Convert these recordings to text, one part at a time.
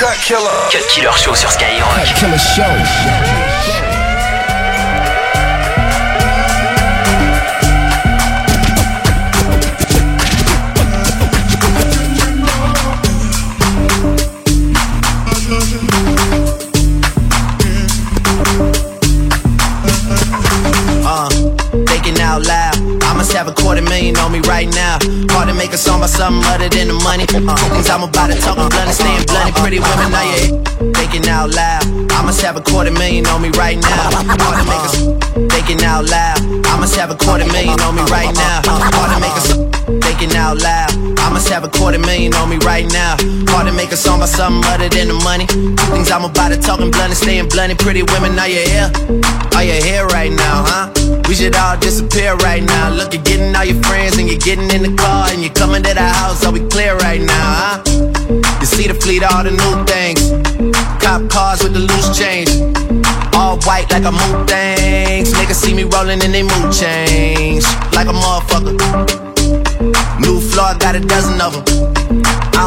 Cut Killer. Cut Killer Show sur Skyrock. Cut Killer Show. Thinking out loud, I must have $250,000 on me right now. Hard to make a song about something other than the money. Cause I'm about to talk, I'm blunt, staying blunt. Pretty women, now you thinking out loud. I must have $250,000 on me right now. Hard to make a thinking out loud. I must have $250,000 on me right now. Hard to make a thinking out loud. I must have $250,000 on me right now. Hard to make a song about something other than the money. Things I'm about to talk, I'm blunt, staying blunt. Pretty women, now you here? Are you here right now, huh? We should all disappear right now. Look at getting all your friends and you're getting in the car and you're coming to the house. Are we clear right now, huh? You see the fleet, all the new things. Cop cars with the loose change. All white like a Mewthang. Niggas see me rolling and they mood change like a motherfucker. New floor, got a dozen of them. I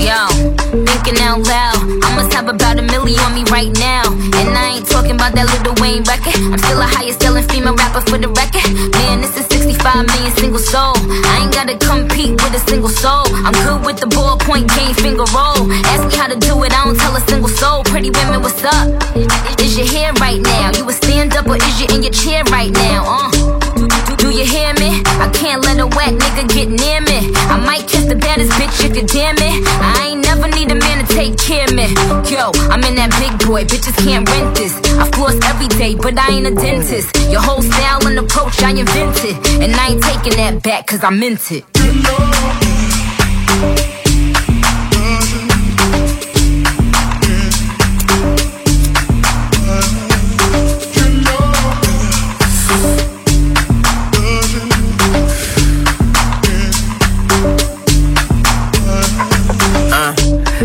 Yo, thinking out loud. I must have about $1 million on me right now. And I ain't talking about that little Wayne record. I'm still a highest selling female rapper for the record. Man, this is 65 million single soul. I ain't gotta compete with a single soul. I'm good with the ballpoint game, finger roll. Ask me how to do it, I don't tell a single soul. Pretty women, what's up? Is your hair right now? You a stand up or is you in your chair right now? Do you hear me? I can't let a whack nigga get near me. I might kiss the baddest bitch if you damn it. I ain't never need a man to take care of me. Yo, I'm in that big boy, bitches can't rent this. I floss every day, but I ain't a dentist. Your whole style and approach, I invented. And I ain't taking that back, cause I meant it.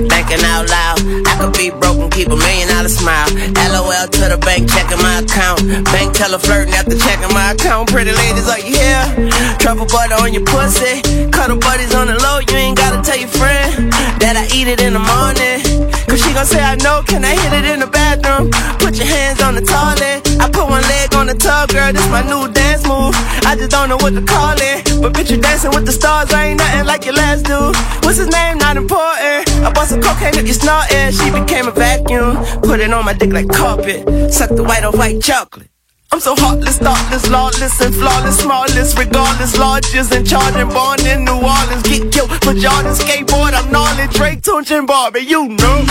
Thinking out loud, I could be broke and keep $1 million smile. LOL to the bank, checking my account. Bank teller flirting after checking my account. Pretty ladies, are you here? Truffle butter on your pussy. Cuddle buddies on the low, you ain't gotta tell your friend that I eat it in the morning. Cause she gon' say I know, can I hit it in the bathroom? Put your hands on the toilet. I put one leg on the tub, girl, this my new dance move. I just don't know what to call it. But bitch, you dancing with the stars, I ain't nothing like your last dude. What's his name? Not important. I bought some cocaine if you snortin'. She became a vacuum, put it on my dick like carpet. Suck the white on white chocolate. I'm so heartless, thoughtless, lawless, and flawless, smallest, regardless, largest, and charging, born in New Orleans, get killed for Jordan, skateboard, I'm gnarly, Drake, Tunchi, and Barbie, you know.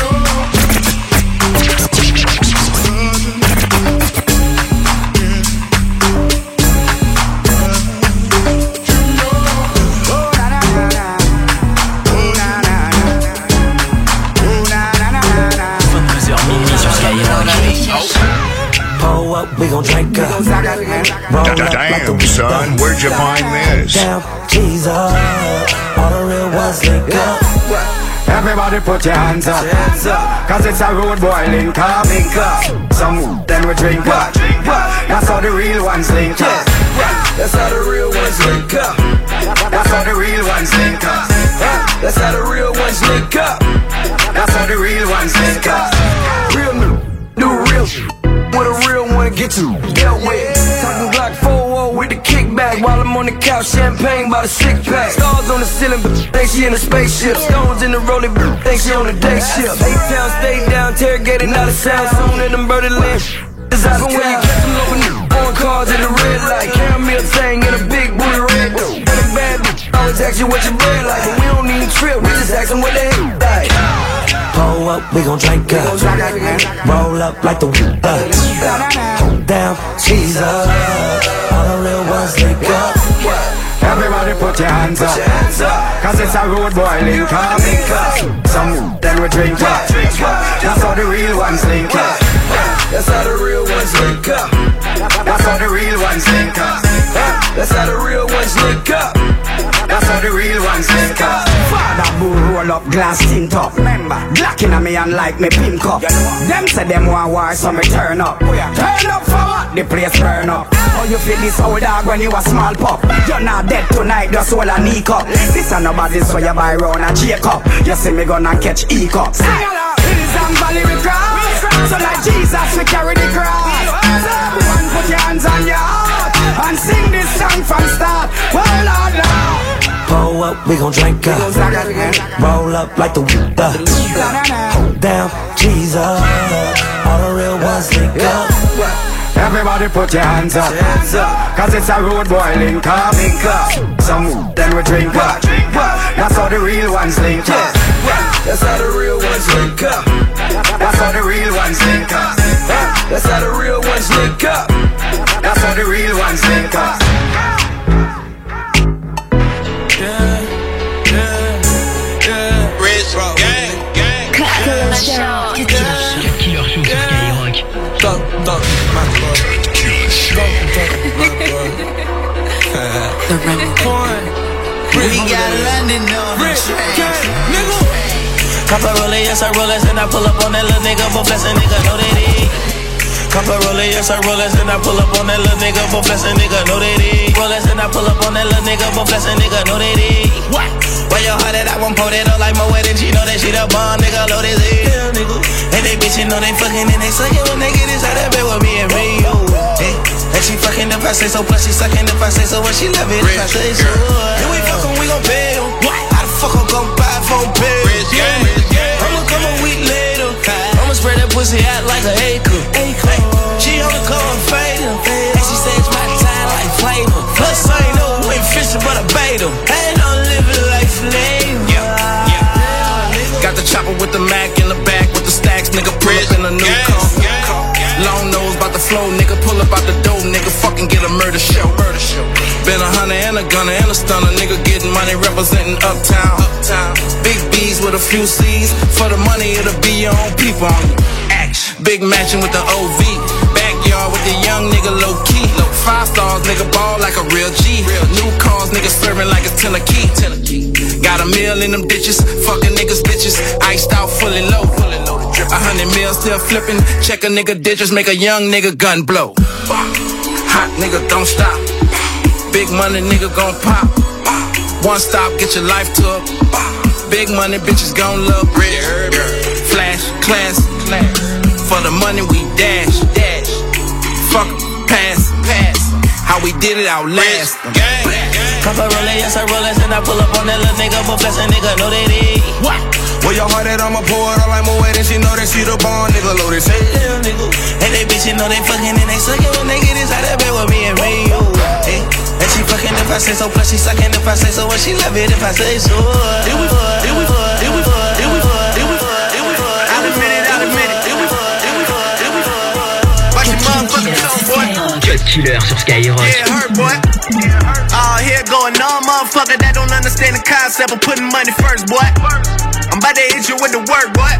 We gon' drink up. Damn, son, where'd you find this? Damn, cheese up. All the real ones link up. Everybody put your hands up, cause it's a road boy link up. Some then we drink up. That's how the real ones link up. That's how the real ones link up. That's how the real ones link up. That's how the real ones link up. That's how the real ones link up. Real new real shit. What a real one to get you dealt with. Talking Glock 4-0 with the kickback. While I'm on the couch, champagne by the six-pack. Stars on the ceiling, bitch, think she in a spaceship. Stones in the rolling, bitch, think she on the day shift. 8 pounds, stay down, interrogated, not a sound. Soon in them birdie land, it's out of town. When you catch them over new, on cars at a red light. Carry me a thing in a big booty red dough. And a bad bitch, always ask you what your bread like. But we don't even trip, we just ask them what they hate like. Pull up, we gon' drink up. Roll up like the weed up. Hold down, cheese up. All the real ones link up. Everybody put your hands up, cause it's a road boy link up. Some then we drink up. ones link up. That's how the real ones link up. That's how the real ones link up. Father bull roll up, glass tin top. Remember, Glock inna me and like me pink up. Them say them want war, so me turn up. Turn up for what? The place burn up. How you feel this old dog when you a small pup? You're not dead tonight, just hold a knee cup. This ain't nobody's for you buy round a Jake up. You see me gonna catch E-cup. Sing along. Hills and valley we cross. So like Jesus we carry the cross. Everyone put your hands on your heart and sing this song from start. Well Lord, Lord. Pull up, we gon' drink up. Roll up like the Wooda. Hold down, Jesus. All the real ones link up. Everybody put your hands up, cause it's a road boy link up. Some then we drink up. That's how the real ones link up. That's how the real ones link up. That's how the real ones link up. That's how the real ones link up. That's how the real ones link up. Yeah. Rich Roll Gang Gang Cut Killer Show. Cut Killer Show Skyrock. Talk my blood. Talk my blood. The Ramport. We got London on the track. Cop a roller, yes I roll and I pull up on that little nigga for blessing, nigga know that it. Cop a roller, yes I roll and I pull up on that little nigga for blessing, nigga know that it. Rollers and I pull up on that little nigga for blessing, nigga know that it. What? Where your heart at? I won't pour that up like my wedding. She know that she the bomb, nigga know that it. And they bitchin' know they fucking and they suckin' when they get inside that bed with me and Rio. And she fucking if I say so, plus she sucking if I say so, and she love it if I say so. Then we fuckin', we gon' pay em. How the fuck I'm gon' buy phone bill? I'ma come a week later. I'ma spread that pussy out like an acre. She on the cover and fader. And she says my time like flavor. Plus I ain't know who ain't fishing but a beta. Ain't no living like flavor. Got the chopper with the Mac in the back with the stacks, nigga. Pull up in a new car. Long nose bout the flow, nigga, pull up out the door, nigga, fucking get a murder show. Been a hunter and a gunner and a stunner, nigga, getting money, representing uptown. Big B's with a few C's, for the money it'll be your own people on you. Big matching with the OV, backyard with the young nigga low key. 5 stars, nigga, ball like a real G. New cars, nigga, serving like it's 10 a key. Got a meal in them ditches, fucking niggas bitches, iced out fully loaded. 100 mil still flippin', check a nigga digits, make a young nigga gun blow. Hot nigga don't stop, big money nigga gon' pop. One stop, get your life to up. Big money bitches gon' love rich. Flash, class, for the money we dash. Fuck, pass, how we did it outlast. Cop a roller, yes I roll, and I pull up on that little nigga for blessing, nigga know that it. Well, your heart at, I'ma pour it all like my wedding. She know that she the bomb, nigga, loaded. Say, yeah, nigga. And they bitches know they fucking and they sucking when they get inside that bed with me and Rayo. And she fucking if I say so, plus she sucking if I say so, and she love it if I say so. Cut Killer sur Skyrock. Oh, here going on, motherfucker that don't understand the concept of putting money first, boy. I'm about to hit you with the work, boy.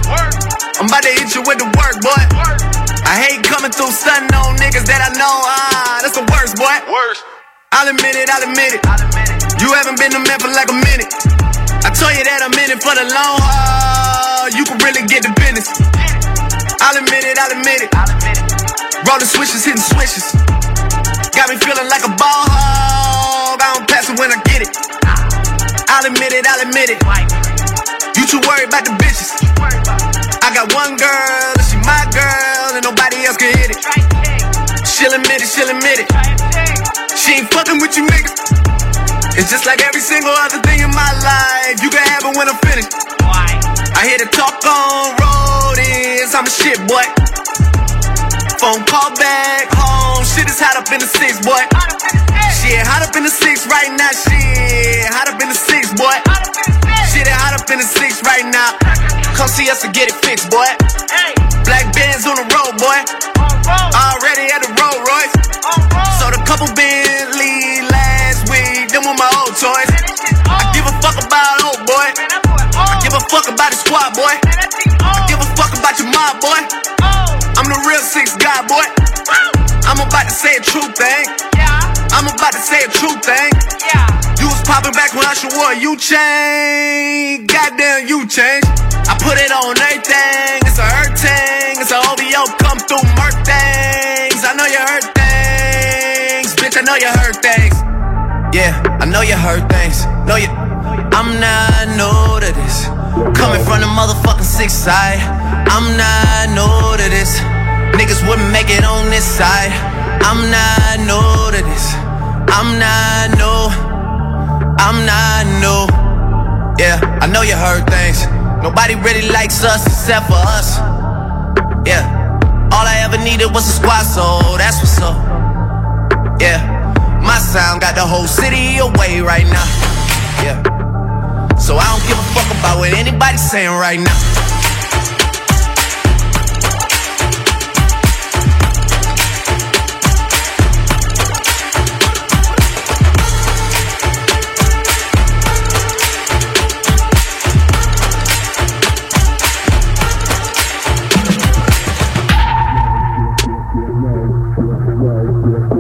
I'm about to hit you with the work, boy. I hate coming through stunning on niggas that I know. That's the worst, boy. I'll admit it. You haven't been a man for like a minute. I told you that I'm in it for the long haul. You can really get the business. I'll admit it. Rolling switches, hitting switches. Got me feeling like a ball hog. I don't pass it when I get it. I'll admit it. You too worried about the bitches. I got one girl, and she my girl, and nobody else can hit it. She'll admit it. She ain't fucking with you niggas. It's just like every single other thing in my life. You can have it when I'm finished. I hear the talk on road is I'm a shit, boy. Phone call back home, shit is hot up in the six, boy. Shit, hot up in the six right now, shit. Hot up in the six, boy. Shit, hot up in the six right now. Come see us and get it fixed, boy. Black Benz on the road, boy. Already at the Rolls Royce. Sold a couple Bentley last week, them were my old toys. I give a fuck about old boy. I give a fuck about the squad, boy. I give a fuck about your mob, boy. I'm the real six guy, boy. I'm about to say a true thing. about to say a true thing. Yeah. You was popping back when I should wore you chain. Goddamn, you changed. I put it on everything. It's a hurt thing. It's a OVO come through murk things. I know you hurt things. Bitch, I know you hurt things. Yeah, I know you hurt things. Know you. I'm not new to this. Coming from the motherfucking sixth side. I'm not new to this. Niggas wouldn't make it on this side. I'm not new to this. I'm not new. I'm not new. Yeah, I know you heard things. Nobody really likes us except for us. Yeah, all I ever needed was a squad, so that's what's up. Yeah, my sound got the whole city away right now. Yeah. So I don't give a fuck about what anybody's saying right now.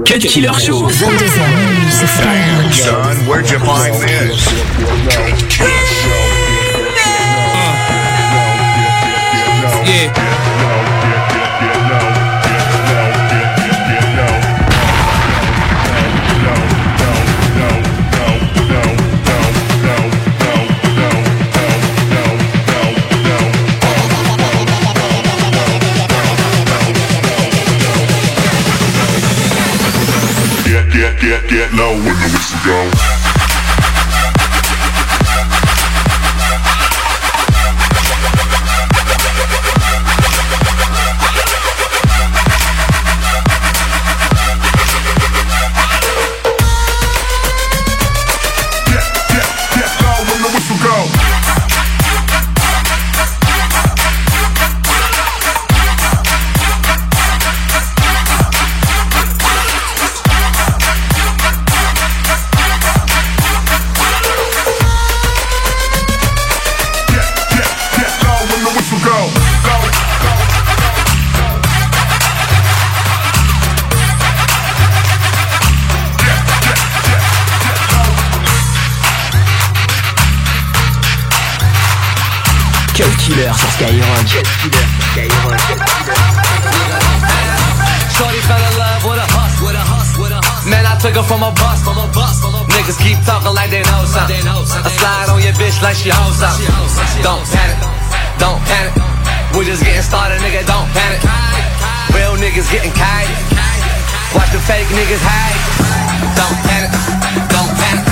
Cut Killer Show. 22h. Son, where'd you find this? Yeah. Get low when the whistle go. Sur Skyrock. Shorty fell in love with a hus, with a hus, with a hus. Man, I took her from a bus, from a bus. Niggas keep talking like they know something. I slide on your bitch like she hoes up. Don't panic, don't panic. We just getting started, nigga, don't panic. Real niggas getting kite. Watch the fake niggas hide. Don't panic, don't panic.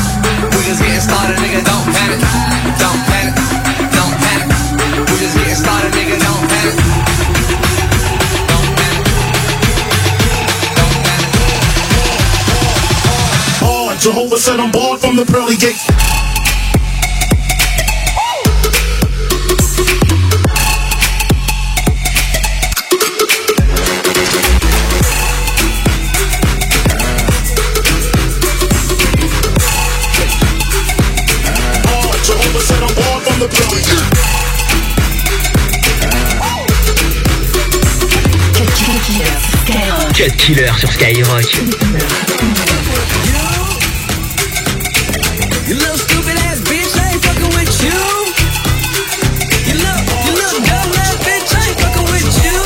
We just getting started, nigga, don't panic. Don't panic, don't panic. We just getting started, nigga, don't panic. Don't panic. Don't panic. Oh, Jehovah said I'm born from the pearly gates. Oh, Jehovah said I'm born from the pearly gates. Cut Killer sur Skyrock. You little stupid ass bitch, I ain't fucking with you. You little dumb ass bitch, I ain't fucking with you.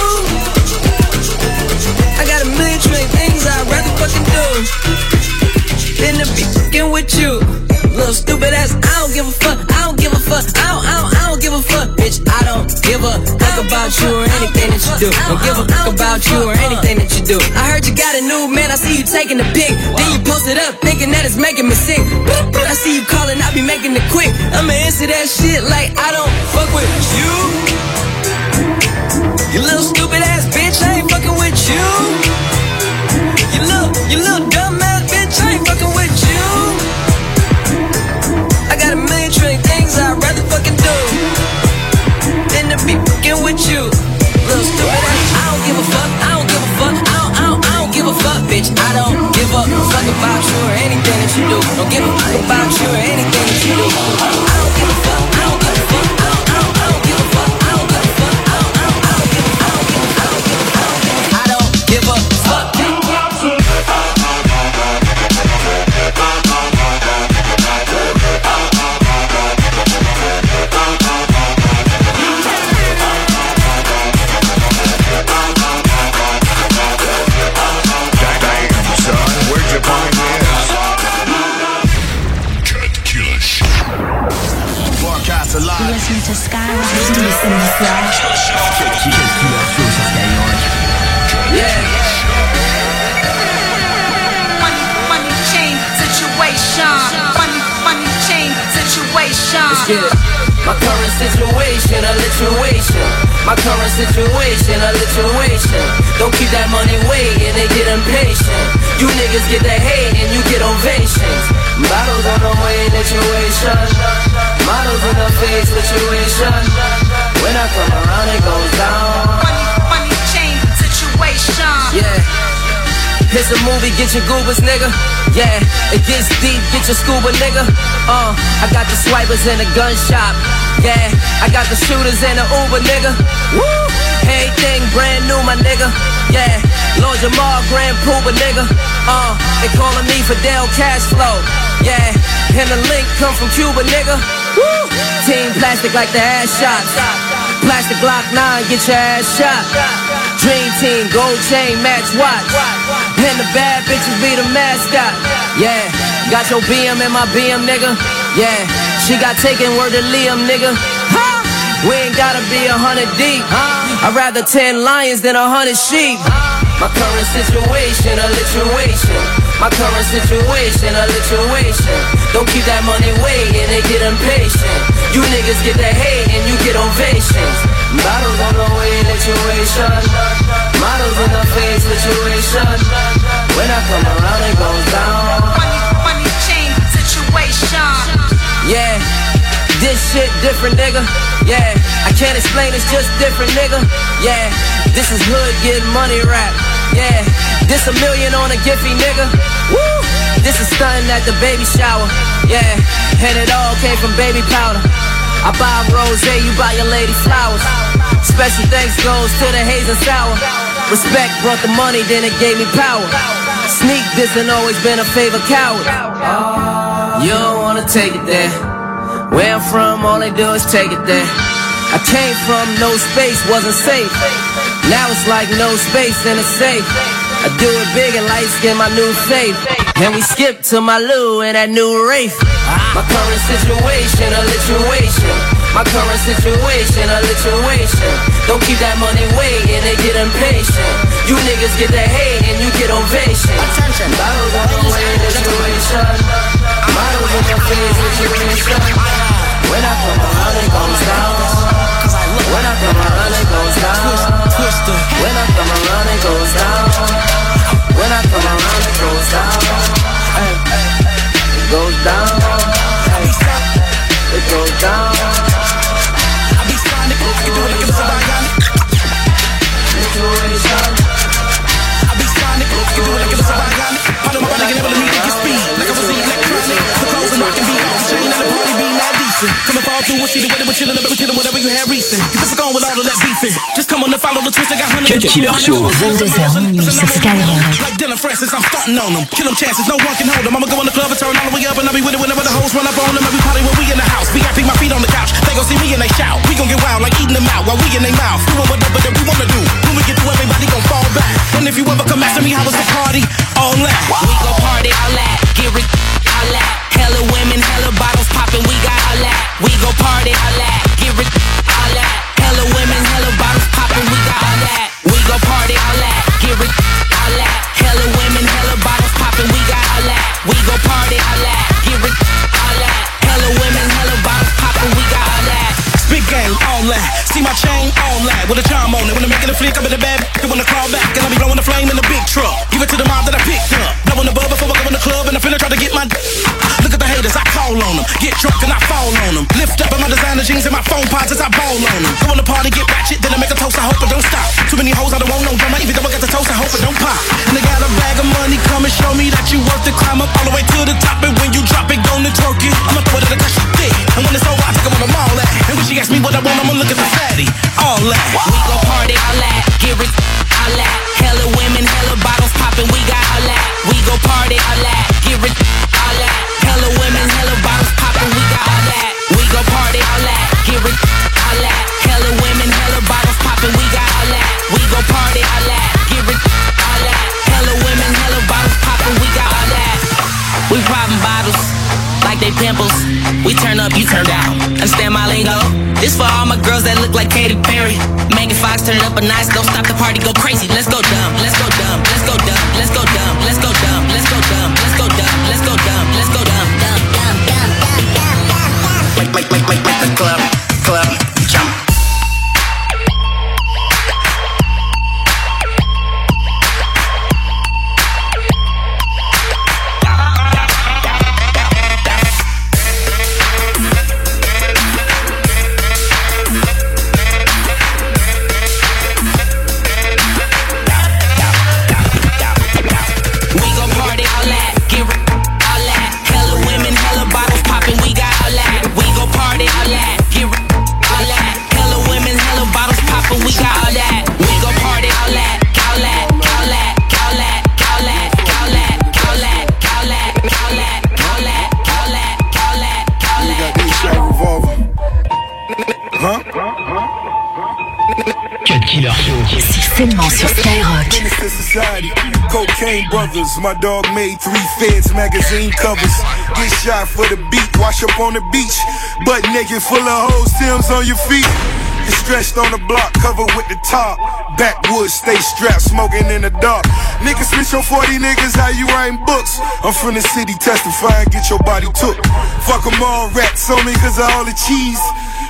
I got a million trillion things I'd rather fucking do than to be fucking with you. Little stupid ass, I don't give a fuck, I don't give a fuck, I don't give a fuck, bitch, I don't give a fuck about you or anything that you do. Don't give a fuck about you or anything that you do. I heard you got a new man, I see you taking a pic. Then you post it up, thinking that it's making me sick. I see you calling, I be making it quick. I'ma answer that shit like I don't fuck with you. You little stupid ass bitch, I ain't fucking with you. You little dumb ass bitch, I ain't fucking with you. I got a million trillion things I'd rather fucking do than to be fucking with you. Little stupid ass, I don't give a fuck, I don't give a fuck, I don't give a fuck, bitch, I don't give a fuck about you or anything that you do. Don't give a fuck about you or anything that you do. I don't give a fuck, I don't give a fuck, I don't give a fuck. samedi soir. Cut Killer Show sur Skyrock. Money chain situation. Money chain situation. My current situation, a lituation. My current situation, a lituation. Don't keep that money waiting, they get impatient. You niggas get that hate and you get ovations. Bottles on the way, situation. Models in the face, situation. When I come around, it goes down. Money chain situation. Yeah. Here's a movie, get your goobers, nigga. Yeah. It gets deep, get your scuba, nigga. I got the swipers in the gun shop. Yeah. I got the shooters in the Uber, nigga. Woo. Everything brand new, my nigga. Yeah. Lord Jamal, Grand Pooba, nigga. They calling me Fidel Cashflow. Yeah. And the link come from Cuba, nigga. Woo! Team plastic like the ass shots. Plastic Glock 9, get your ass shot. Dream team, gold chain, match watch. And the bad bitches be the mascot. Yeah. Got your BM and my BM, nigga. Yeah. She got taken, word to Liam, nigga. Huh? We ain't gotta be 100 deep. I'd rather 10 lions than 100 sheep. My current situation, a lituation. My current situation, a lituation. Don't keep that money waiting, they get impatient. You niggas get that hate and you get ovations. Bottles on the way, lituation. Models in the face, lituation. When I come around, it goes down. Money chain situation. Yeah, this shit different, nigga. Yeah, I can't explain, it's just different, nigga. Yeah, this is hood getting money rap. Yeah, this a million on a Giphy, nigga. Woo! This is stunning at the baby shower. Yeah, and it all came from baby powder. I buy rose, you buy your lady flowers. Special thanks goes to the Hazel Sour. Respect brought the money, then it gave me power. Sneak this and always been a favorite coward. You don't wanna take it there. Where I'm from, all they do is take it there. I came from no space, wasn't safe. Now it's like no space in a safe. I do it big and light skin my new faith. And we skip to my Lou and that new Wraith. My current situation, a lituation. My current situation, a lituation. Don't keep that money waiting, they get impatient. You niggas get that hate and you get ovation. Bottles on the way, lituation. Models in the face, lituation. When I come around, it goes down. When I come around, it goes down. When I come around, it goes down. When I come around, it goes down. It goes down. It goes down. I be sonic, I can do it like it's a bionic. Situation. I be sonic, I can do it like it's a bionic. I don't want to get able to meet at your speed. Like I was an electronic. The clothes and I can be off. Chain at a party be not decent. Come and fall through and see the weather, but chillin' up and chillin' whatever you have recent. Just come on and follow the twist. I got 100 killer show. 22h sur Skyrock. Like Dylan Francis, I'm starting on them. Kill them chances, no one can hold them. I'ma go in the club and turn all the way up, and I'll be with it whenever the hoes run up on them. Every party when we in the house, we got pick my feet on the couch. They gon' see me and they shout. We gon' get wild like eating them out while we in their mouth. Doing whatever that we wanna do. When we get through, everybody gon' fall back. And if you ever come after me, I was the party all that. We gon' party all that. Get rich all that. Hella women, hella bottles poppin'. We got all that. We gon' party all that. Get rich all that. Hella women, hella bottles poppin', we got all that. We gon' party all that, get rich all that. Hella women, hella bottles poppin', we got all that. We gon' party all that, get rich all that. Hella women, hella bottles poppin', we got all that. Big game, all that. See my chain, all that. With a charm on it, when I'm making a flick, I'm in the bed. They wanna crawl back, and I be blowing the flame in the big truck. Give it to the mob that I picked up. Blowing the bug before I go in the club, and I finna try to get my. Look at the haters, I call on them. Get drunk and I fall on them. Lift up on my designer jeans and my phone pods as I ball on them. Go on the party, get ratchet, then I make a toast. I hope it don't stop. Too many hoes, I don't want no drama. Even though I got the toast, I hope it don't pop. And I got a bag of money, come and show me that you worth the climb up all the way to the top. And when you drop it, gonna twerk it. I'ma throw it in the cushy thick, and when it's over, I take it on them all that. And when she ask me what I want, I'ma look at the fatty, all that. We gon' party, all that, get rich, all that. Hella women, hella bottles poppin', we got all that. We gon' party, all that, get rich, all that. Hella women, hella bottles poppin', we got all that. We gon' party, all that, get rich, all that. Hella women, hella bottles poppin', we got all that. We gon' party, all that, get rich, all that. Hella women, hella bottles poppin', we got all that. We poppin' bottles like they pimples. We turn up, you turn down. Understand my lingo? This for all my girls that look like Katy Perry. Megan Fox, turn up a nice, don't stop the party, go crazy. Let's go dumb, let's go dumb, let's go dumb, let's go dumb, let's go dumb, let's go dumb, let's go dumb, let's go dumb, let's go dumb, dumb, dumb, dumb, dumb, dumb, dumb. Wait, wait, wait, wait, wait, the club, club, jump. Cocaine brothers, my dog made 3 feds magazine covers. Get shot for the beat, wash up on the beach. Butt naked, full of hoes, Tim's on your feet. You're stretched on the block, covered with the top. Backwoods, stay strapped, smoking in the dark. Niggas switch on 40 niggas, how you writing books? I'm from the city, testifying, get your body took. Fuck them all, rats on me, cause of all the cheese.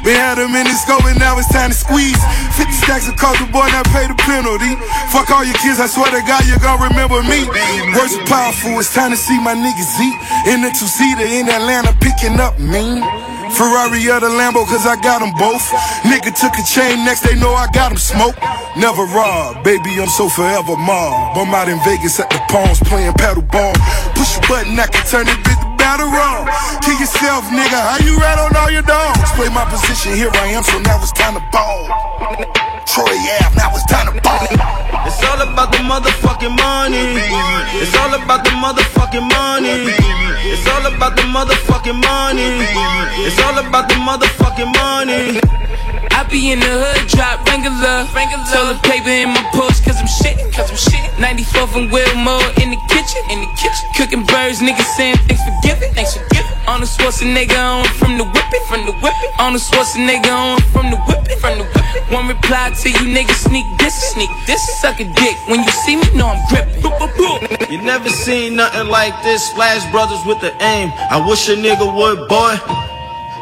They had a minute going, now it's time to squeeze. 50 stacks of coke, the boy now pay the penalty. Fuck all your kids, I swear to God, you're gonna remember me. Words are powerful, it's time to see my niggas eat. In the two-seater in Atlanta, picking up mean. Ferrari or the Lambo, cause I got them both. Nigga took a chain, next they know I got them smoked. Never robbed, baby, I'm so forever mob. I'm out in Vegas at the Palms, playing paddle ball. Push a button, I can turn it bitch. Kill yourself, nigga, how you rat on all your dogs? Play my position, here I am, so now it's time to ball. Troy Ave, now it's time to ball. It's all about the motherfucking money. It's all about the motherfucking money. It's all about the motherfucking money. It's all about the motherfucking money. I be in the hood, drop regular. Told the paper in my post, cause I'm shit. 94 from Wilmore in the kitchen. Cooking birds, niggas saying thanks for giving. On the Schwarzenegger on from the whipping. On the Schwarzenegger on from the whipping. One reply to you niggas sneak this. Suck a dick. When you see me, know I'm gripping. You never seen nothing like this. Flash brothers with the aim. I wish a nigga would, boy.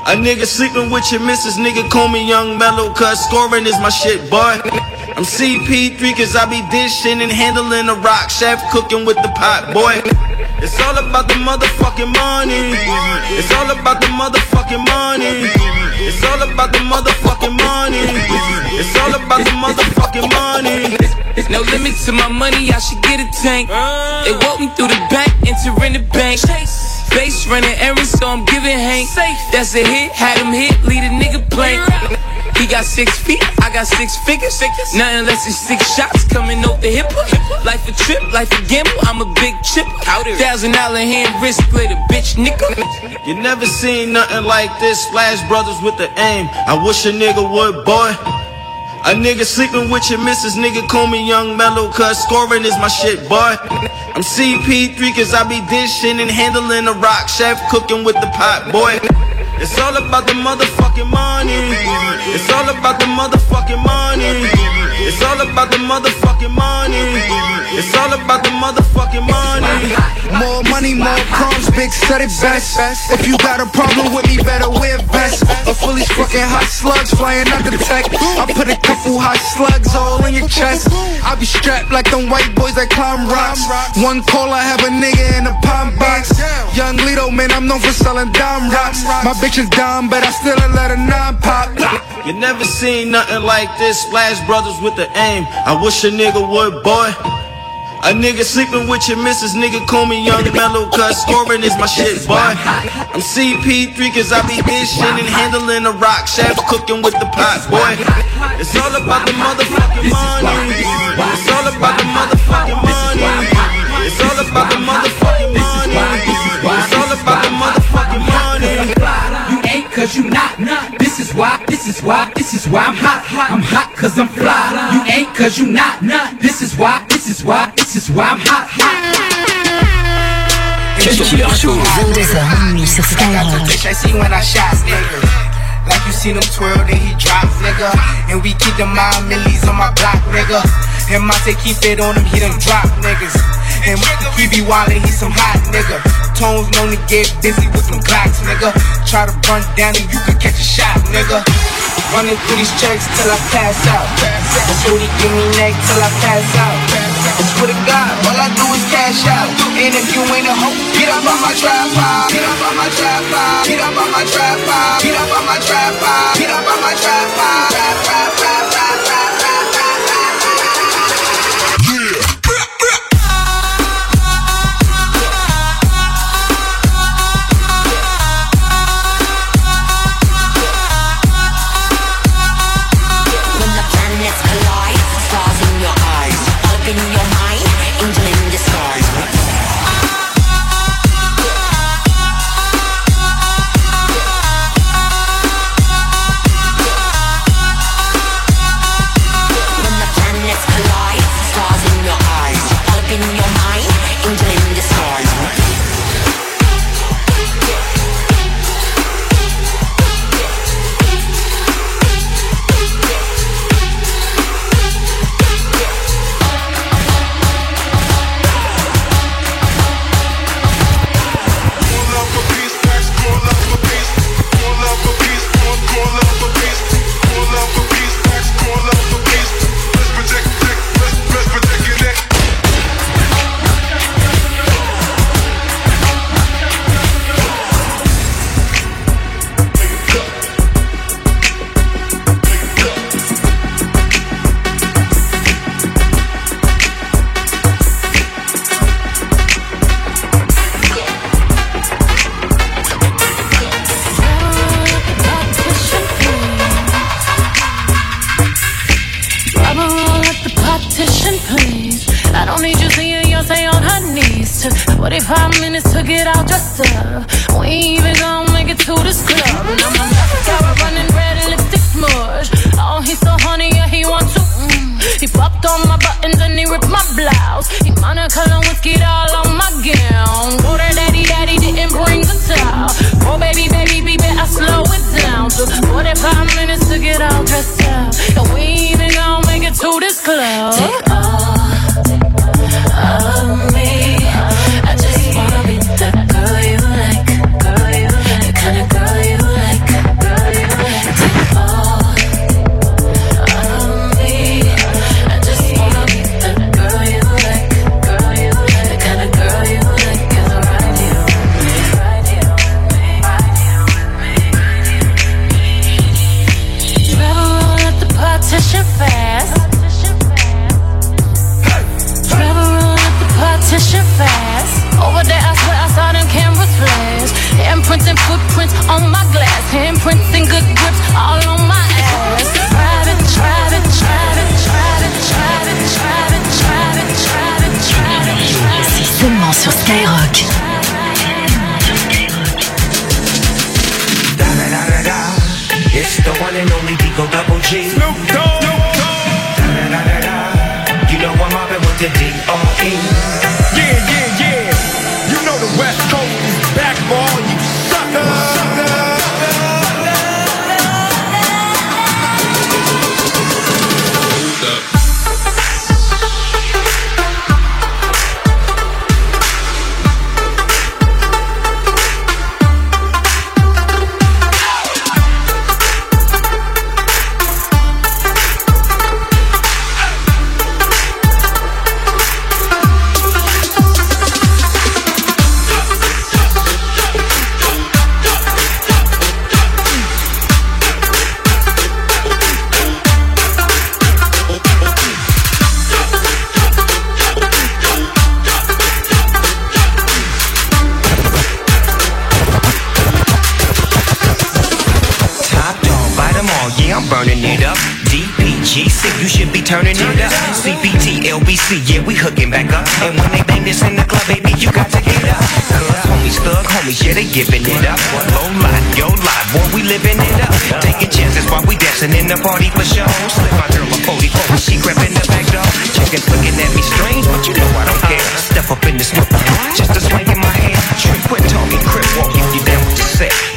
A nigga sleeping with your missus, nigga call me Young Mellow, cause scoring is my shit, boy. I'm CP3 cause I be dishing and handling the rock, chef cooking with the pot, boy. It's all about the motherfucking money. It's all about the motherfucking money. It's all about the motherfucking money. It's all about the motherfucking money. There's no limit to my money, I should get a tank. They walk me through the bank, entering the bank. Face running errands, so I'm giving Hank. That's a hit, had him hit, lead a nigga blank. He got 6 feet, I got 6 figures. Nothing less than 6 shots coming off the hip. Life a trip, life a gamble, I'm a big chipper. $1,000 hand wrist split a bitch nigga. You never seen nothing like this. Flash brothers with the aim. I wish a nigga would, boy. A nigga sleeping with your missus, nigga call me Young Mellow, cause scoring is my shit, boy. I'm CP3 cause I be dishing and handling the rock, chef cooking with the pot, boy. It's all about the motherfucking money. It's all about the motherfucking money. It's all about the motherfucking money. It's all about the motherfucking money. More money, more crumbs, big said it best. If you got a problem with me, better wear vests. A fully fucking hot slugs flying out the tech. I put a couple hot slugs all in your chest. I be strapped like them white boys that climb rocks. One call, I have a nigga in a pine box. Young Lido, man, I'm known for selling dime rocks. My bitch is dumb, but I still ain't let a nine pop. You never seen nothing like this. Flash brothers with the aim. I wish a nigga would, boy. A nigga sleeping with your missus, nigga call me Young Mellow, cause scoring is my shit, boy. I'm CP3 cause I be dishing and handling the rock, chef cooking with the pot, boy. It's all about the motherfucking money. It's all about the motherfucking money. It's all about the motherfucking money. It's all about the motherfucking money. You ain't cause you not. This is why, I'm hot. I'm hot cause I'm fly. You ain't cause you not. This is why I'm hot. Cut Killer Show, 22h minuit sur Skyrock. Like you seen him twirl, then he drops, nigga. And we keep the mind millies on my block, nigga. And my say keep it on him, he done drop, niggas. And he be wildin', he some hot, nigga. Tones known to get busy with them Glocks, nigga. Try to run down and you could catch a shot, nigga. Running through these checks till I pass out. That's what he give me neck till I pass out. That's for the God, all I do is cash out. And if you ain't a hoe, get up on my tripod. Get up on my tripod. Get up on my tripod. Get up on my tripod. Get up on my tripod.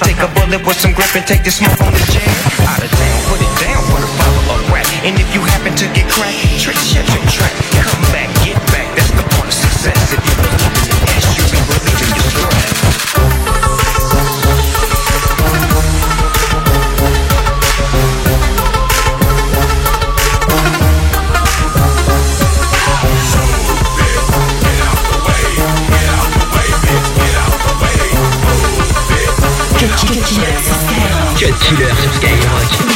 Take Take a bullet with some grip and take the smoke on the jam. Out of town, put it down for the follow or rap. And if you happen to get cracked, trick, shut your track. Come back, get back, that's the point of success. If you look at the ass, you be really to your stress. Cut Killer sur Skyrock.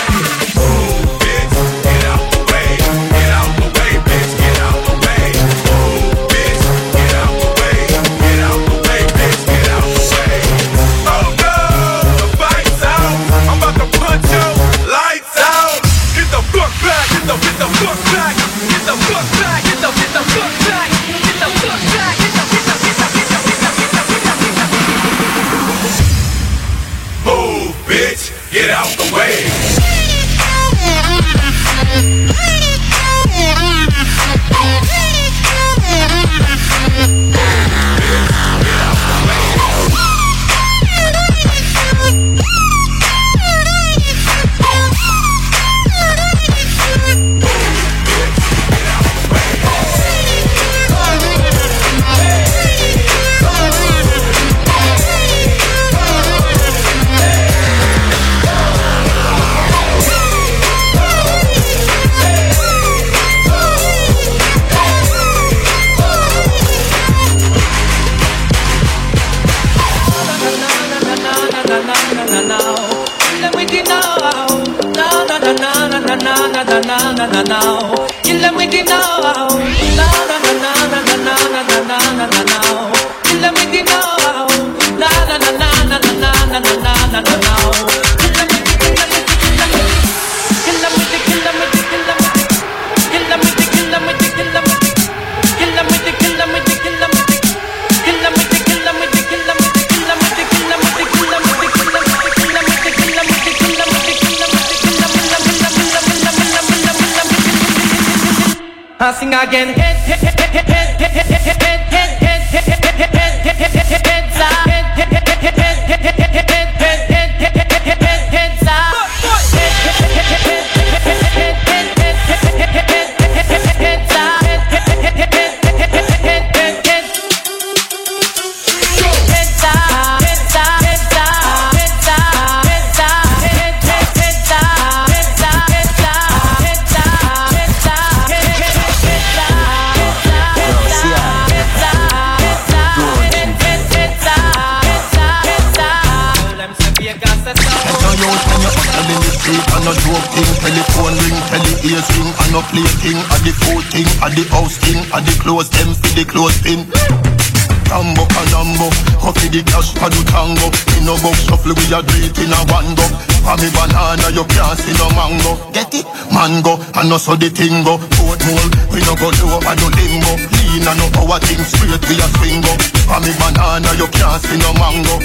No so the thing go, boat hole, we no go low and no limbo. Lean and no power thing, straight to your finger. For me banana, you can't see no mango.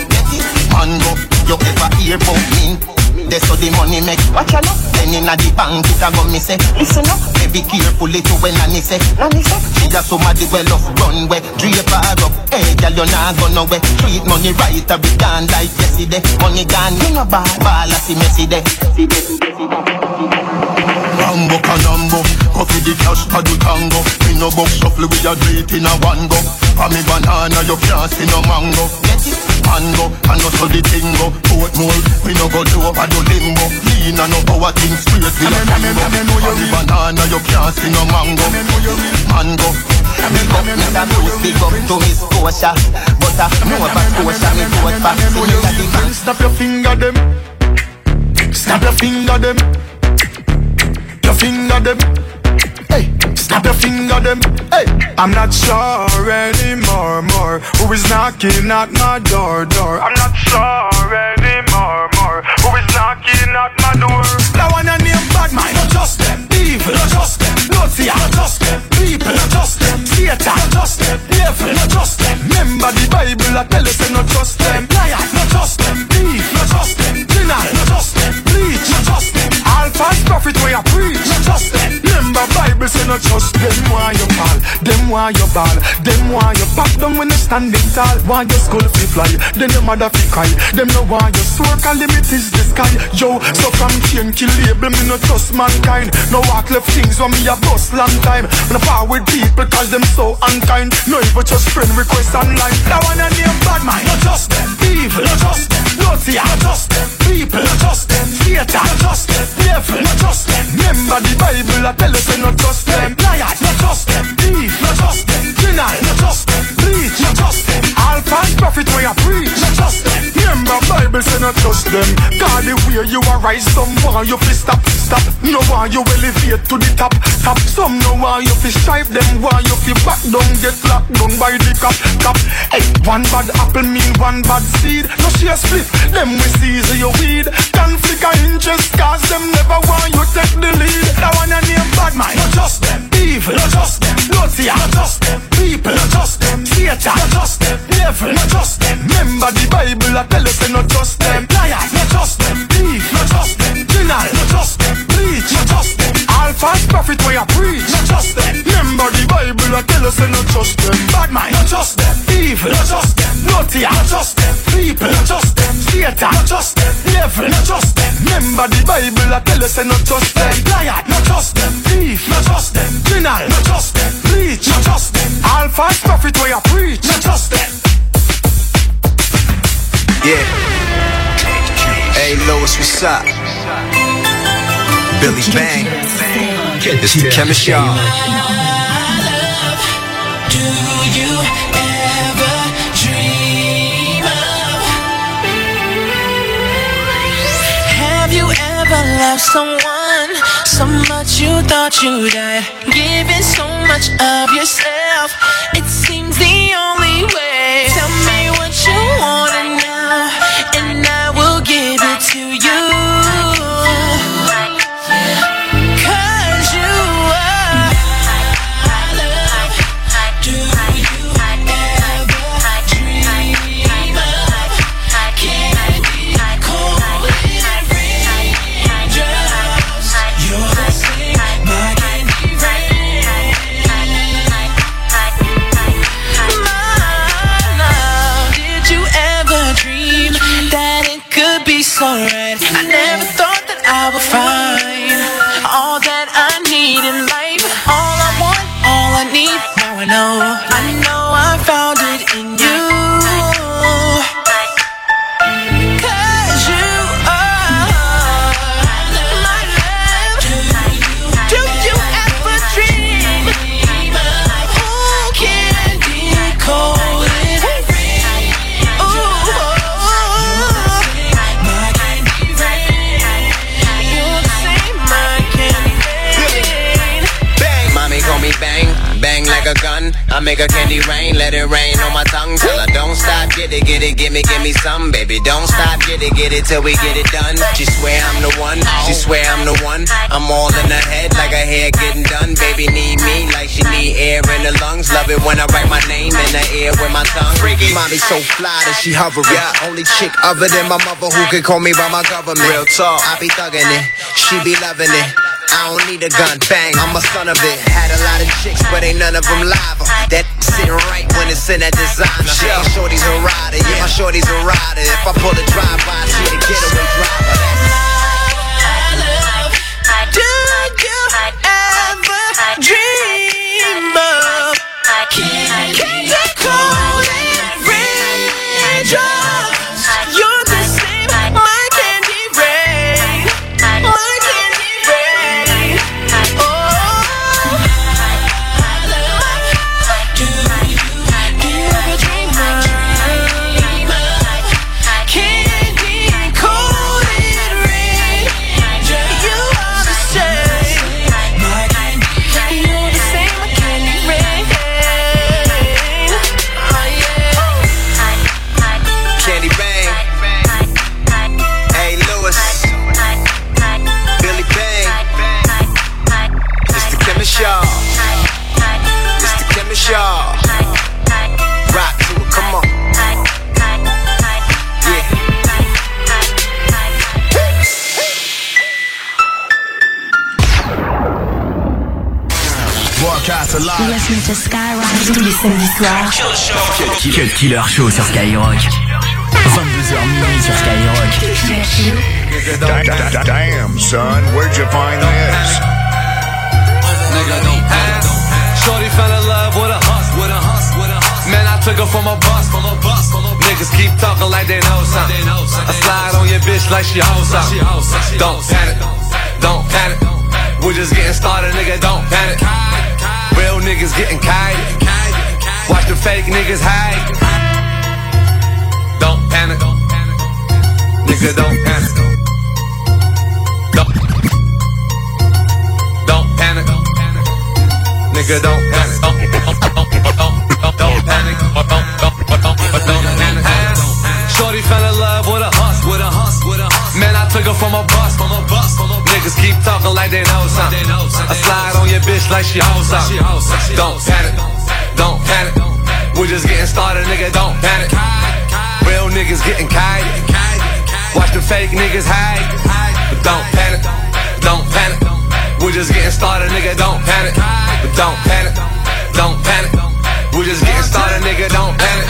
Mango, you ever hear about me? That's how the money make, watch out. Then in the bank, it a go me say, listen up, be carefully to when nanny say, nanny say. She just somebody well off runway, drape her up. Hey, girl, you not go nowhere. Treat money right, I be gone like yesterday. Money gone, you no bad, ball, I see messy day. Rambo Canambo, coffee the cash to do tango. In no box shuffle with a drink in a one go. For me banana, you can't see no mango. Get it? Mango, and also the tingo. Port mold, we no go do up, I do limbo. Lean and no power thing, straight with a tango. For me banana, you can't see no mango. Mango, big up, me da boost, big up to Miss Scotia. But I know about Scotia, me do it back to me. Snap your finger them. Snap your finger them. Finger them, hey, snap your finger them, hey. I'm not sure anymore, more. Who is knocking at my door, door? I'm not sure anymore, more. Who is knocking at my door? Now I wanna name bad man, not just them. Evil, not just them. Nazi, not just them. People, not just them. Satan, not just them. Devil, not just them. Remember the Bible, I tell us and not just them. Liar, not just them. Thief, not just them. Gina, not just them. Bleach, not just them. Fast profit where I preach, not just them. remember Bible say no trust them why you fall, them why you ball, them why you pop down when you standing tall. Why your skull fi fly, then your mother fi cry. Them no why you swear cause limit is the sky. Yo, so from chain kill label me no trust mankind. No walk left things when me a bust long time. No power with people cause them so unkind. No even just friend requests online. That one a name bad man, no trust them. Evil, no trust them. Lotia, no trust them. People, no trust them. Theater, no trust them. Devil, no trust them. Remember the Bible I tell us no trust them. Liar, no trust them. Thief, no trust them. Deny, no trust them. Preach, no trust them. Alpha and prophet where I preach, no trust them. Remember Bible say no trust them. God the way you arise, some want you fi stop, stop. No one you elevate to the top, top. Some no want you fi strive them, want you fi back down, get locked down by the cop, cop. Hey, one bad apple mean one bad seed. No share split, them we seize your weed. Conflict of interest cause them never want you take the lead. That one a name bad man, no trust them. Evil, no trust them. Lotia, no trust them. People, no trust them. Theater, no trust them. Devil, no trust them. Remember the Bible I tell us no trust them. Liar, no trust them. Thief, no trust them. Deny, no trust them. Preach, no trust them. Alpha and prophet where I preach, no trust them. Remember the Bible I tell us no trust them. Bad man, no trust them. Evil, no trust them. Lotia, no trust them. People, no trust them. Theater, no trust them. Devil, no trust them. Remember the Bible I tell us no trust them. Liar, no trust them. Thief, no trust them. Deny, no trust them. Preach, no trust them. Alpha and prophet where I preach, no trust them. Yeah. Hey Lois, what's up? Billy Bang. It's the chemistry. My love, do you ever dream of? Have you ever loved someone so much you thought you died? Giving so much of yourself, it seems the only way. Tell me what you want to know, and I will give it to you. Cause you are my love. Do you ever dream of? Can we call it raindrops? You're the same, my candy rain. My love, did you ever dream that it could be so right? I never thought that I would find all that I need in life. All I want, all I need. Now I know I found it in you. Cause you are my love. Do you ever dream? Who can decode it? Ooh. You're the same, my candy rain. Bang, mommy call me bang, bang like a gun. I make a candy rain, let it rain on my tongue till I don't stop. Get it, give me some, baby. Don't stop, get it till we get it done. She swear I'm the one, she swear I'm the one. I'm all in her head like her hair getting done. Baby need me like she need air in her lungs. Love it when I write my name in the air with my tongue. Freaky, mommy so fly that she hovering. Only chick other than my mother who can call me by my government. Real talk, I be thugging it, she be loving it. I don't need a gun, bang, I'm a son of it. Had a lot of chicks, but ain't none of them lava. That sitting right when it's in that designer. Yeah, my shorty's a rider, yeah, my shorty's a rider. If I pull a drive-by, she the getaway driver. My love, do you ever dream of? Can they call it raindrops? You're the same, my candy rain. My candy rain. Oh, Candy Bang. Hey Lewis, Billy Bang. It's the Chemist Show. It's the Chemist Show. Rock to it, come on. Yeah. podcast alive. You're listening to Skyrock. Tous les samedis soirs. Cut Killer Show sur Skyrock. 22h00 sur Skyrock. Damn, son, where'd you find this? Nigga, don't ask. Shorty fell in love with a hustle, with a hustle, with a hustle. Man, I took her from a bus, from a bus, from a bus. Niggas keep talking like they know something. I slide on your bitch like she hoes up. Don't panic, don't panic. We're just getting started, nigga, don't panic. Real niggas getting kite. Watch the fake niggas hide. Don't panic, nigga, don't panic. Don't panic, nigga, don't panic. Don't panic, don't panic. Shorty fell in love with a hustle, with a hustle, with a hustle. Man, I took her from a bus, from a bus, from a bus. Niggas keep talking like they know something. I slide on your bitch like she hoes up. Don't panic, don't panic. We're just getting started, nigga, don't panic. Real niggas getting kite. Watch the fake niggas hide. But don't panic, don't panic. We're just getting started, nigga, don't panic. But don't panic, don't panic. We're just getting started, nigga, don't panic.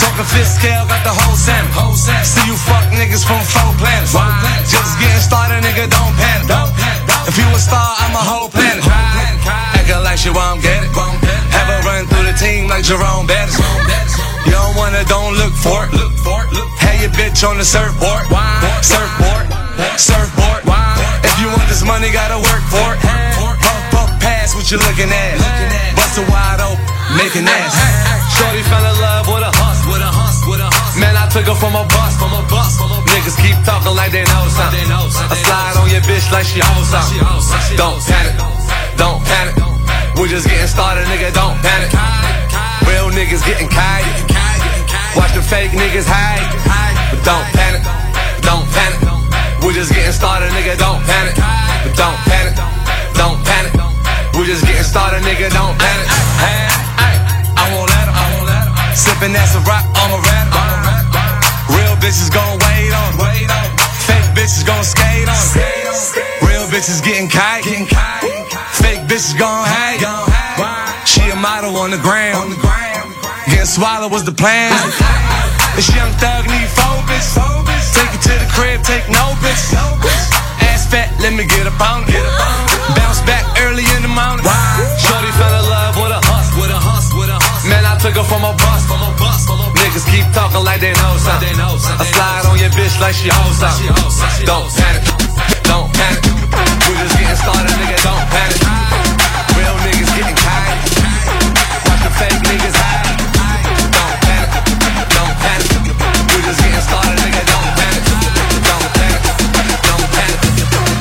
Talking fifth scale, got the whole sand. See you fuck niggas from four planets. Just getting started, nigga, don't panic. If you a star, I'm a whole planet. Acting like she won't get it. Have her run through the team like Jerome Bettis. You don't want it, don't look for it. Have your bitch on the surfboard. Surfboard, surfboard. If you want this money, gotta work for it. Puff, puff, pass what you looking at. Bust a wide open, make an ass. Shorty fell in love with a hustle, with a hustle, with a hustle. Man, I took her from a bus, from a bus. Niggas keep talking like they know something. I slide on your bitch like she hoes up. Don't panic, don't panic. We're just getting started, nigga, don't panic. Real niggas getting kite. Watch the fake niggas hide. But don't panic, don't panic. We're just getting started, nigga, don't panic. But don't panic, don't panic. We're just getting started, nigga, don't panic. I won't let her. Sippin' that's a rock, I'm a rat. Real bitches gon' wait on. Fake bitches gon' skate on. Real bitches getting kite. Fake bitches gon' hate. She a model on the ground. Getting swallowed was the plan. This young thug need four bitches. Take it to the crib, take no bitches. Ass fat, let me get up on it. Bounce back early in the morning. Shorty fell in love with a hustle, with a hustle, with a hustle. Man, I took her from a bus, from a bus. Niggas keep talking like they know something. I slide on your bitch like she hoes up. Don't panic, don't panic. We're just getting started, nigga, don't panic. Real niggas getting tired. Watch the fake niggas hide. Don't panic, don't panic. We're just getting started, nigga, don't panic. Don't panic, don't panic. Don't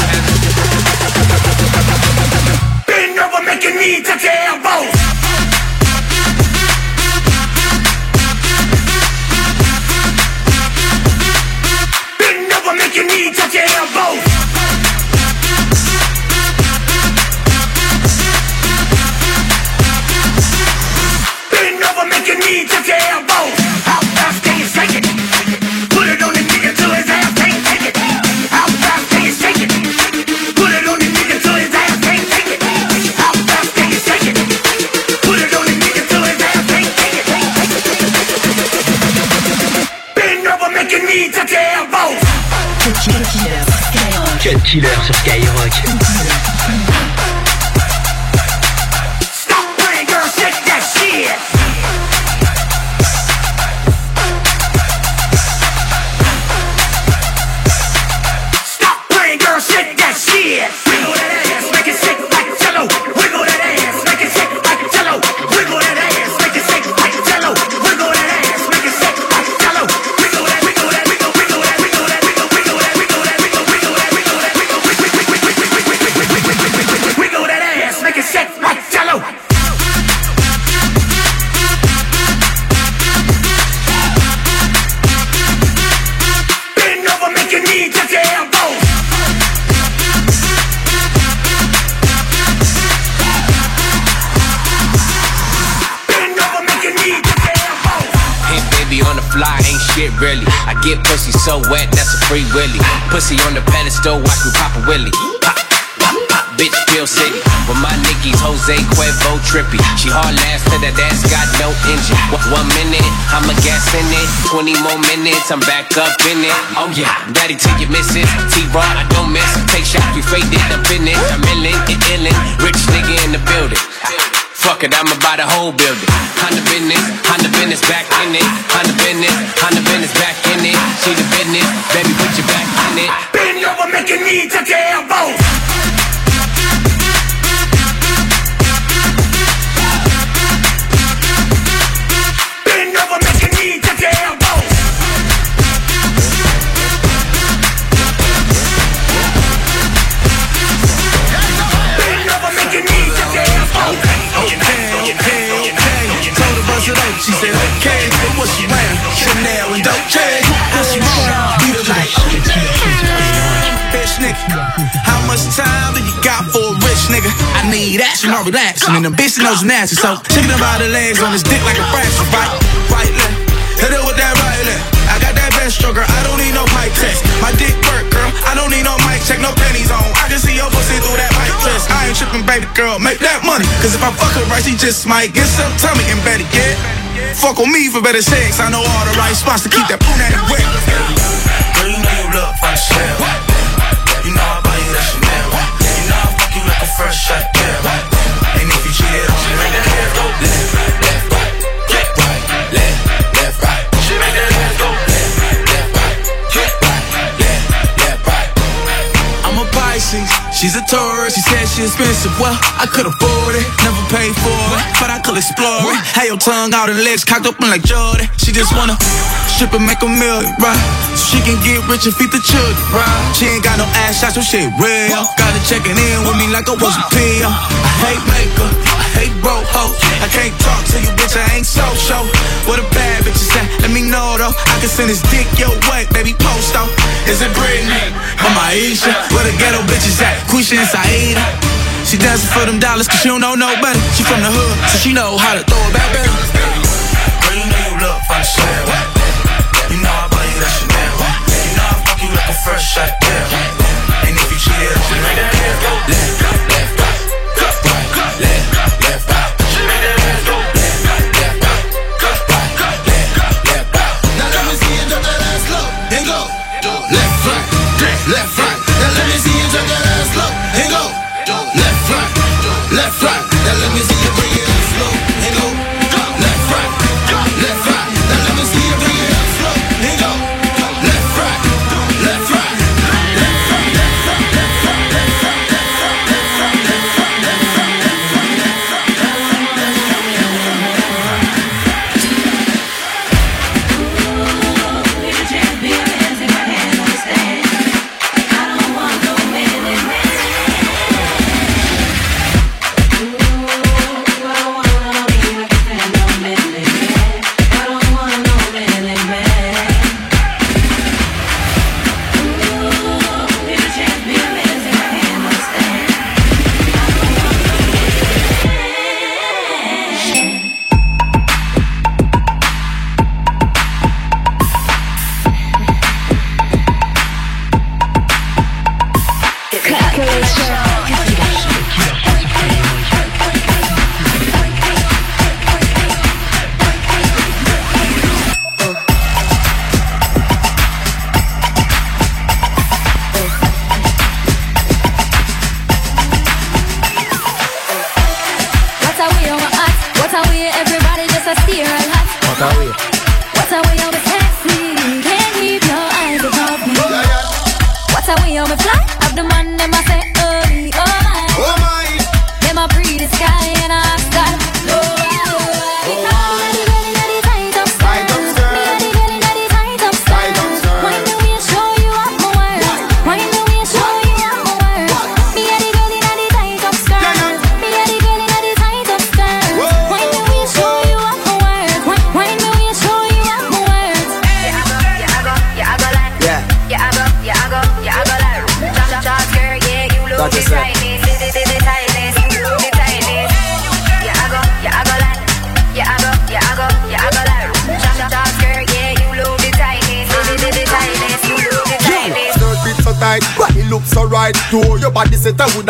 panic. Bend over, making me touch your elbows. Bend over, making me touch your elbows. Bend over, making me touch your elbows. How fast can you shake it? Put it on the nigga till his ass can't take it. How fast can you shake it? Put it on the nigga till his ass can't take it. How fast can you shake it? Put it on the nigga till his ass can't take it. Bend over, making me touch your elbows. Cut Killer sur Skyrock. Stop playing, girl, shake that shit. Really, I get pussy so wet, that's a free willy. Pussy on the pedestal, watch me pop a willy. Pop, pop, pop, bitch, feel city. But my Ricky's, Jose Cuervo, trippy. She hard last to the dance, got no engine. 1 minute, I'ma gas in it. 20 more minutes, I'm back up in it. Oh yeah, daddy till you miss it. T-Rod, I don't miss. Take shots, we faded up in it. I'm illin', get illin'. Rich nigga in the building. Fuck it, I'ma buy the whole building. On the business, back in it. On the business, back in it. She the business, baby, put your back in it. Bend over, making me to the elbows. She said, okay, but what's she wearing? Chanel and Dolce. What's she wearing? Beat her like, bitch nigga, how much time do you got for a rich nigga? I need action, I'm relaxing, and them bitch knows nasty, so shaking them by the legs on his dick like a fraction. Right, right left, hit it with that right left. I got that best stroke, girl, I don't need no mic test. My dick work, girl, I don't need no mic check, no pennies on. I can see your pussy through that mic test. I ain't tripping, baby girl, make that money. Cause if I fuck her right, she just might get some tummy and better get. Fuck on me for better sex. I know all the right spots to keep that punani wet. Girl, you know you look fresh, you know I buy you that Chanel. You know I fuck you like a fresh shot girl. And if you cheat it, she make that ass go left, right, left, right, left, right. She make that ass go left, right, left, right. I'm a Pisces. She's a tourist, she said she expensive. Well, I could afford it, never paid for it, but I could explore it. Had your tongue out and legs cocked up and like Jordan. She just wanna strip and make a million, right? So she can get rich and feed the children, right? She ain't got no ass shots, so shit real. Gotta checkin' in with me like I was a pill. I hate makeup, I hate broke hoes. I can't talk to you, bitch, I ain't social. What a bad bitch is at, let me know though. I can send this dick your way, baby, post though. Is it Britney or Maisha? Where the ghetto bitches at? Quisha and Saida, she dancing for them dollars cause she don't know nobody. She from the hood, so she know how to throw it back, baby. Girl, you know you look fresh, you know I buy you that Chanel. You know I fuck you like a fresh shot girl. And if you cheat it, she make that ass go left, right, left, right. She make that ass go left, right. Now let me see you drop that ass low and go left, right. Now let me see you drop that ass low and go left, right. Now let me see you bring it up slow and go left, right. Now let me see you bring it up slow and go left, right, left, right, left, right, left, right, left, right, left, right, left, right, left, right, left, right,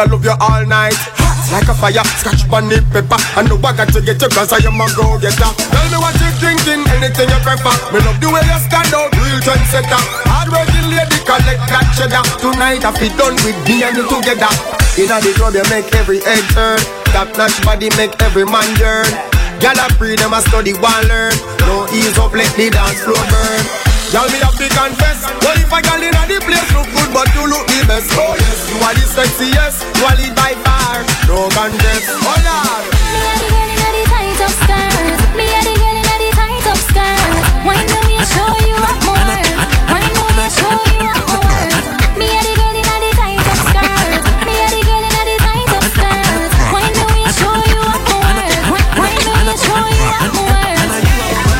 I love you all night. like a fire. Scotch bunny pepper. I know I got to get you cause I am a go-getter. Tell me what you thinking, anything you prefer. Me love the way you stand out, real trendsetter. Hard working lady, collect that cheddar. Tonight I feel done with me and you together. In the club you make every head turn. That notch body make every man yearn. Y'all are free, them a study one learn. No ease up, let the dance floor burn. Y'all me have to confess. Well, if I call in the place, look good, but you look the best. Oh yes, you are the sexiest. You are lead by far. No contest. Oh Lord. Me a the girl in the tight up skirt. Me a the girl in the tight up skirt. Why don't we show you up more? Why don't we show you up more? Me a the girl in the tight up skirt. Me a the girl in the tight up skirt. Why don't we show you up more? Why don't we show you up more? Best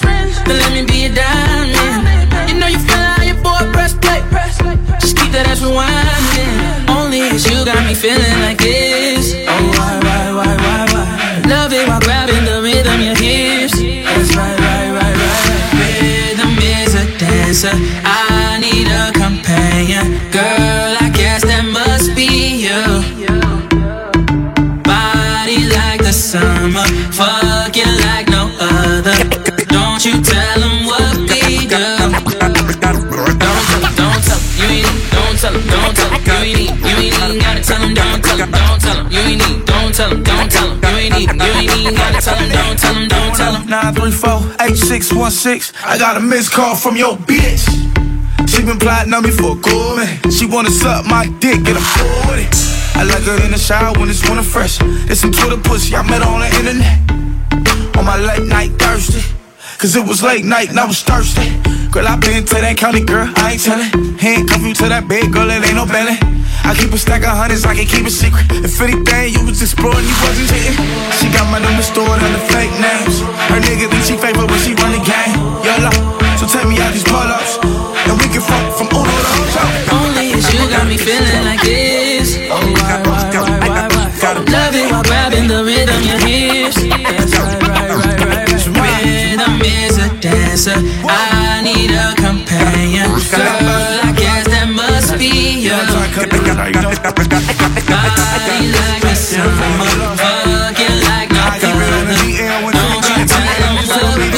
friends, then let me be a dime. feeling like this. Oh, why? Love it while grabbing the rhythm, your hips. That's right. Rhythm is a dancer. I need a companion. Girl, I guess that must be you. Body like the summer. Fucking like no other. Don't you tell them what we do. Don't tell them. You ain't gotta tell them, don't tell them. You ain't need, don't tell them, don't tell them. You ain't need, gotta tell them, don't tell them. 934-8616. I got a missed call from your bitch. She been plotting on me for a cool man. She wanna suck my dick and I'm 40. I like her in the shower when it's winter fresh. It's some Twitter pussy, I met her on the internet. On my late night Thursday. Cause it was late night and I was thirsty. Girl, I been to that county, girl, I ain't tellin'. Handcuff you to that bed, girl, it ain't no bellin'. I keep a stack of hundreds, I can keep it secret. If anything, you was exploring, you wasn't hitting. She got my number stored under fake names. Her nigga think she favorite when she run the game. YOLO, so take me out these pull-ups. And we can fuck from Uno to Hotel. Only is you got me feeling like this. Oh, why? Love it while grabbing the rhythm, your hips. That's right. Rhythm is a dancer. I need a companion. Girl, I guess that must be you. Body like a summer, fucking like no other. Don't you tell them what we do.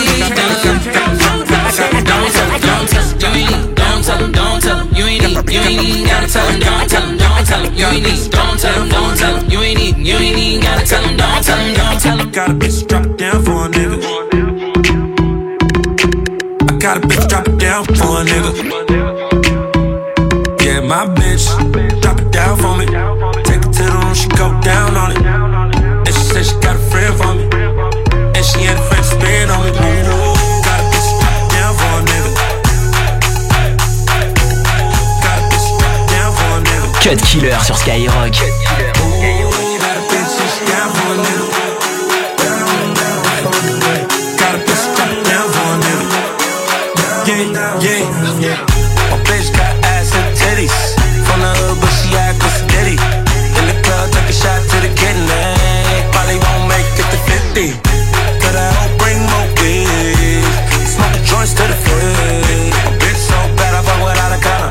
Don't tell them. You ain't need, gotta tell them. Don't tell them. You ain't need, don't tell them. You ain't need, gotta tell them. Don't tell them. Got a bitch drop down for a nigga. Got a bitch, drop it down for a nigga. Yeah, my bitch, drop it down for me. Take it to the room, she go down on it. And she said she got a friend for me. And she had a friend spin on me. Got a bitch, drop it down for a nigga. Got a bitch, drop it down for a nigga. Cut Killer sur Skyrock. Got a bitch, drop it down for a nigga. Yeah, my bitch got ass and titties. From the hood, but she act with daddy. In the club, took a shot to the kidney. Probably won't make it to 50. Cause I don't bring more weed. Smoke the joints to the face. My bitch so bad, I fuck without a collar.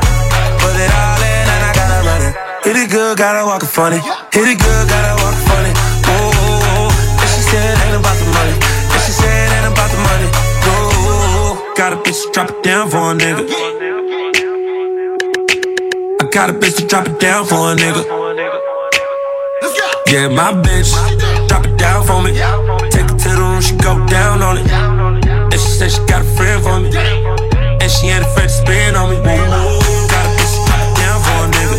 Put it all in and I gotta run it. Hit it good, gotta walk it funny. Hit it good, gotta walk it funny. Oh, and she said ain't about the money. And she said ain't about the money. Got a bitch to drop it down for a nigga. I got a bitch to drop it down for a nigga. Yeah, my bitch, drop it down for me. Take it to the room, she go down on it. And she said she got a friend for me. And she ain't afraid to spin on me. Got a bitch to drop it down for a nigga.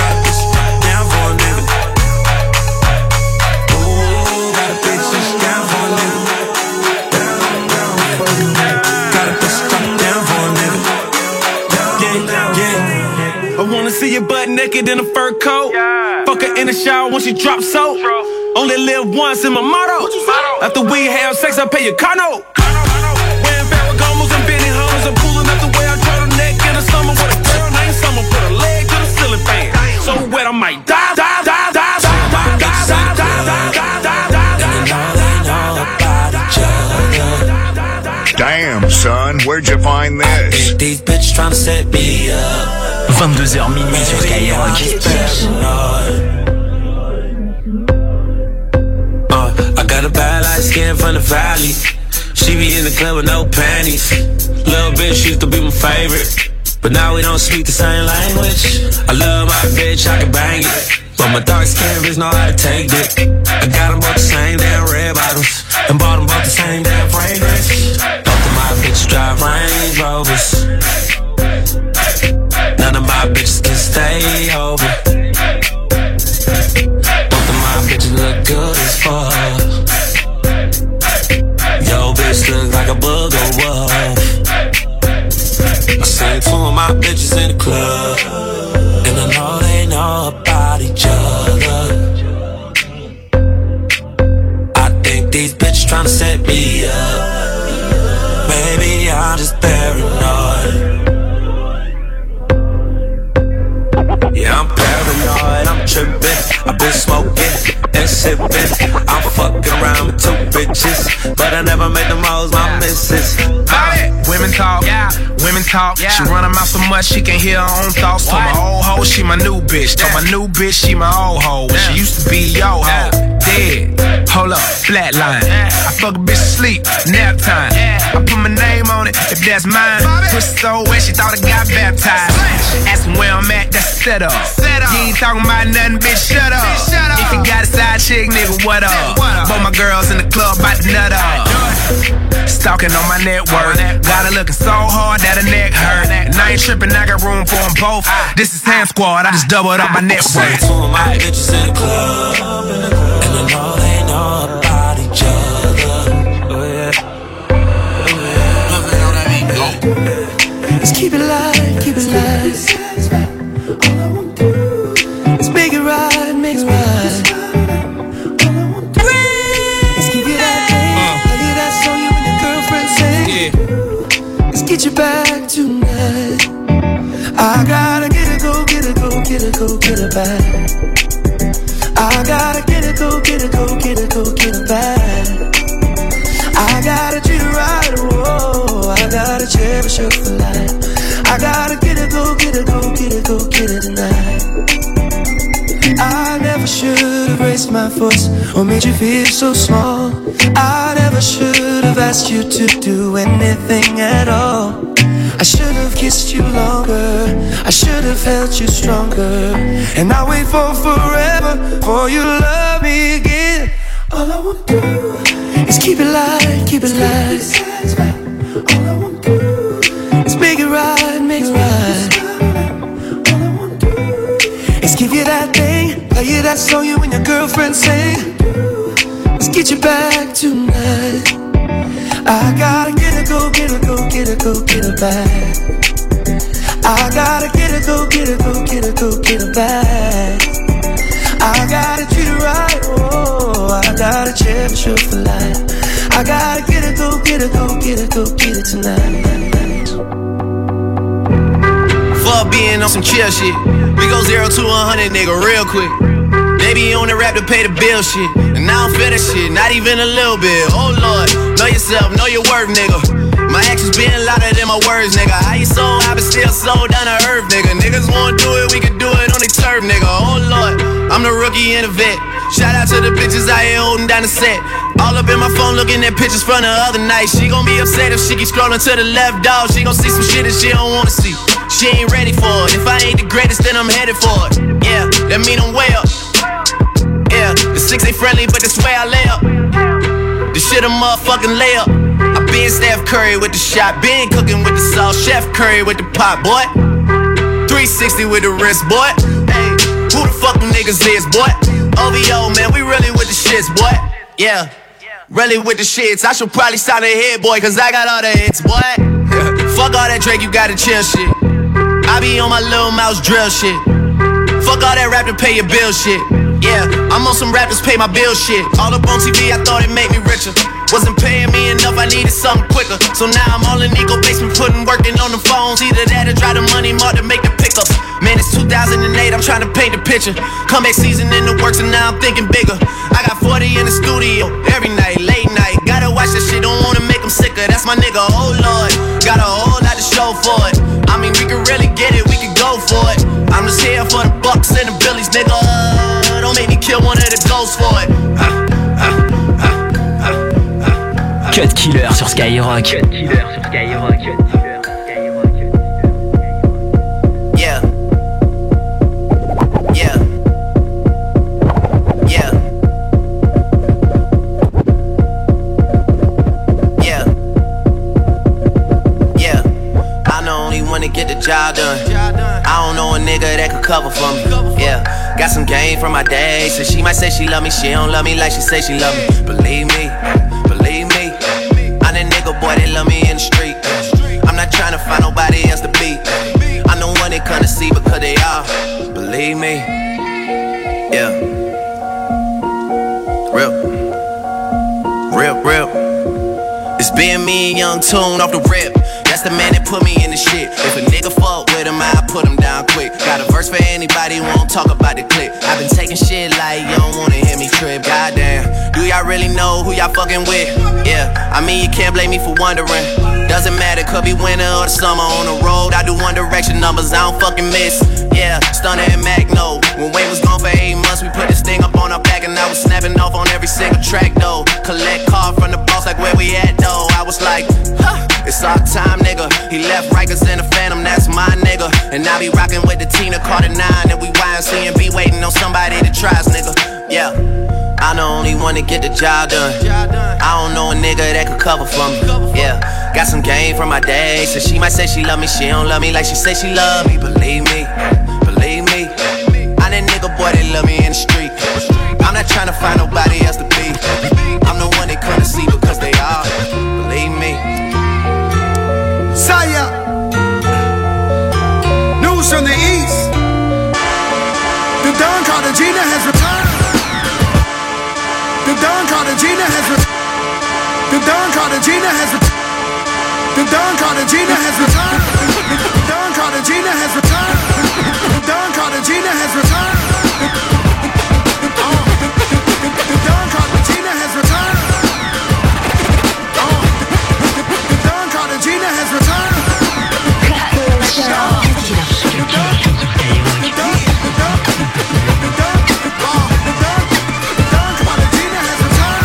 Got a bitch to drop it down for a nigga. Ooh, got a bitch to drop it down for a nigga. See your butt naked in a fur coat. Yeah. Fuck her in the shower when she drop soap. Only live once in my motto. After we have sex, I pay your car note. Wearing Ferragamo's and Benny Hummers. I'm pulling up the way I draw the neck in the summer with a girl named Summer. Put a leg to the ceiling fan. So wet, I might die. Damn, son, where'd you find this? These bitches trying to set me up. 22h minuit sur Skyrock. I got a bad light skin from the valley. She be in the club with no panties. Little bitch, she used to be my favorite. But now we don't speak the same language. I love my bitch, I can bang it. But my dark skin bitch know how to take it. I got them both the same damn red bottoms. And bought them both the same damn fragrance. Both of my bitches drive Range Rovers. None of my bitches can stay over. Both of my bitches look good as fuck. Yo, bitch look like a booger wolf. I seen two of my bitches in the club, and I know they know about each other. I think these bitches tryna set me up. Maybe I'm just paranoid. Yeah, I'm paranoid, I'm trippin'. I've been smoking and sippin'. I'm fucking around with two bitches, but I never made them hoes my missus. Women talk, yeah. Women talk, yeah. She run her mouth so much she can hear her own thoughts. Told my old hoe she my new bitch, told my new bitch she my old hoe. When she used to be yo hoe, dead, hold up, flatline. I fuck a bitch to sleep, nap time. I put my name on it, if that's mine. Twist so wet, she thought I got baptized. Asking where I'm at, that's a setup. You ain't talking about nothing, bitch, shut up. If you got a side chick, nigga, what up? Both my girls in the club, bout to nut up. Stalking on my network, got her looking so hard that her neck hurt. And I ain't tripping, I got room for them both. This is Ham Squad, I just doubled up my net worth. Two of my bitches in the club, and I know they know about each other. Oh yeah. Let's keep it light, keep it light. All I want to do is make it right, make it right. Get you back tonight. I gotta get it, go, get it, go, get it, go, get it back. I gotta get it, go, get it, go, get it, go, get it back. I gotta treat her right, oh, I gotta cherish her for life. I gotta get it, go, get it, go, get it, go, get it tonight. I never should've raised my voice or made you feel so small. I never should've asked you to do anything at all. I should've kissed you longer, I should've held you stronger, and I wait for forever for you to love me again. All I want to do is keep it light, keep it light. All I want to do is make it right, make it right. All I want to do is give you that thing, play you that song you and your girlfriend sing. Let's get you back tonight. I gotta get it, go, get it, go, get it, go, get it back. I gotta get it, go, get it, go, get it, go, get it back. I gotta treat it right, oh, I gotta cherish you for life. I gotta get it, go, get it, go, get it, go, get it tonight. Fuck being on some chill shit. We go 0 to 100, nigga, real quick. They be on the rap to pay the bill shit, and I don't feel that shit, not even a little bit. Oh lord, know yourself, know your worth, nigga. My actions being louder than my words, nigga. How you so I been still slow down to earth, nigga. Niggas wanna do it, we can do it on the turf, nigga. Oh lord, I'm the rookie and the vet. Shout out to the bitches out here holding down the set. All up in my phone looking at pictures from the other night. She gon' be upset if she keep scrolling to the left, dog. She gon' see some shit that she don't wanna see. She ain't ready for it. If I ain't the greatest, then I'm headed for it. Yeah, that mean I'm way up. Yeah, the six ain't friendly, but that's where I lay up. This shit a motherfucking layup. I been Steph Curry with the shot, been cooking with the sauce, Chef Curry with the pot, boy. 360 with the wrist, boy. Hey, who the fuck them niggas is, boy? OVO, man, we really with the shits, boy. Yeah, really with the shits. I should probably sign a hit, boy, cause I got all the hits, boy. Fuck all that Drake, you gotta chill shit. I be on my little Mouse drill shit. Fuck all that rap to pay your bill shit. Yeah, I'm on some rappers pay my bill shit. All up on TV, I thought it made me richer. Wasn't paying me enough, I needed something quicker. So now I'm all in Nico basement, putting working on the phones. Either that or drive the money mark to make the pickups. Man, it's 2008, I'm trying to paint the picture. Comeback season in the works and now I'm thinking bigger. I got 40 in the studio, every night, late night. Gotta watch that shit, don't wanna make them sicker. That's my nigga, oh lord. Got a whole lot to show for it. I mean, we can really get it, we can go for it. I'm just here for the bucks and the billies, nigga. Don't make me kill one of the ghosts for it. Cut Killer sur Skyrock. Cut Killer sur Skyrock. Yeah. Yeah. Yeah. Yeah. Yeah. I'm the only one to get the job done. I don't know a nigga that could cover for me, yeah. Got some game from my day, so she might say she love me. She don't love me like she say she love me. Believe me, I'm that nigga boy that love me in the street. I'm not trying to find nobody else to be. I'm the one they come to see because they are. Believe me, yeah. Real. It's been me and Young Tune off the rip. That's the man that put me in the shit. If a nigga fuck with him, I put him down quick. Got a verse for anybody who won't talk about the clip. I've been taking shit like you don't wanna hear me trip. Goddamn, do y'all really know who y'all fucking with? Yeah, I mean you can't blame me for wondering. Doesn't matter, could be winter or the summer. On the road, I do One Direction numbers, I don't fucking miss. Yeah, Stunner and Magno. When Wayne was gone for 8 months, we put this thing up on our back. And I was snapping off on every single track though. Collect card from the boss like where we at though. I was like, huh, it's our time, nigga. He left Rikers in the Phantom, that's my nigga. And I be rocking with the Tina Carter 9. And we YNC and be waiting on somebody that tries, nigga. Yeah, I'm the only one to get the job done. I don't know a nigga that could cover for me. Yeah, got some game from my day. So she might say she love me, she don't love me like she say she love me. Believe me, believe me, I'm that nigga boy that love me in the street. I'm not trying to find nobody else to be. I'm the one they come to see because they are. Believe me. Saya. News from the East. The Don Carter Gina has returned. The Don Carter Gina has returned. The Don Carter Gina has returned. The Don Carter Gina has returned. The Don Carter Gina has returned. The Don Carter Gina has returned. The Don Carter Gina has returned. The Don Carter Gina has returned. The Don Carter Gina has returned.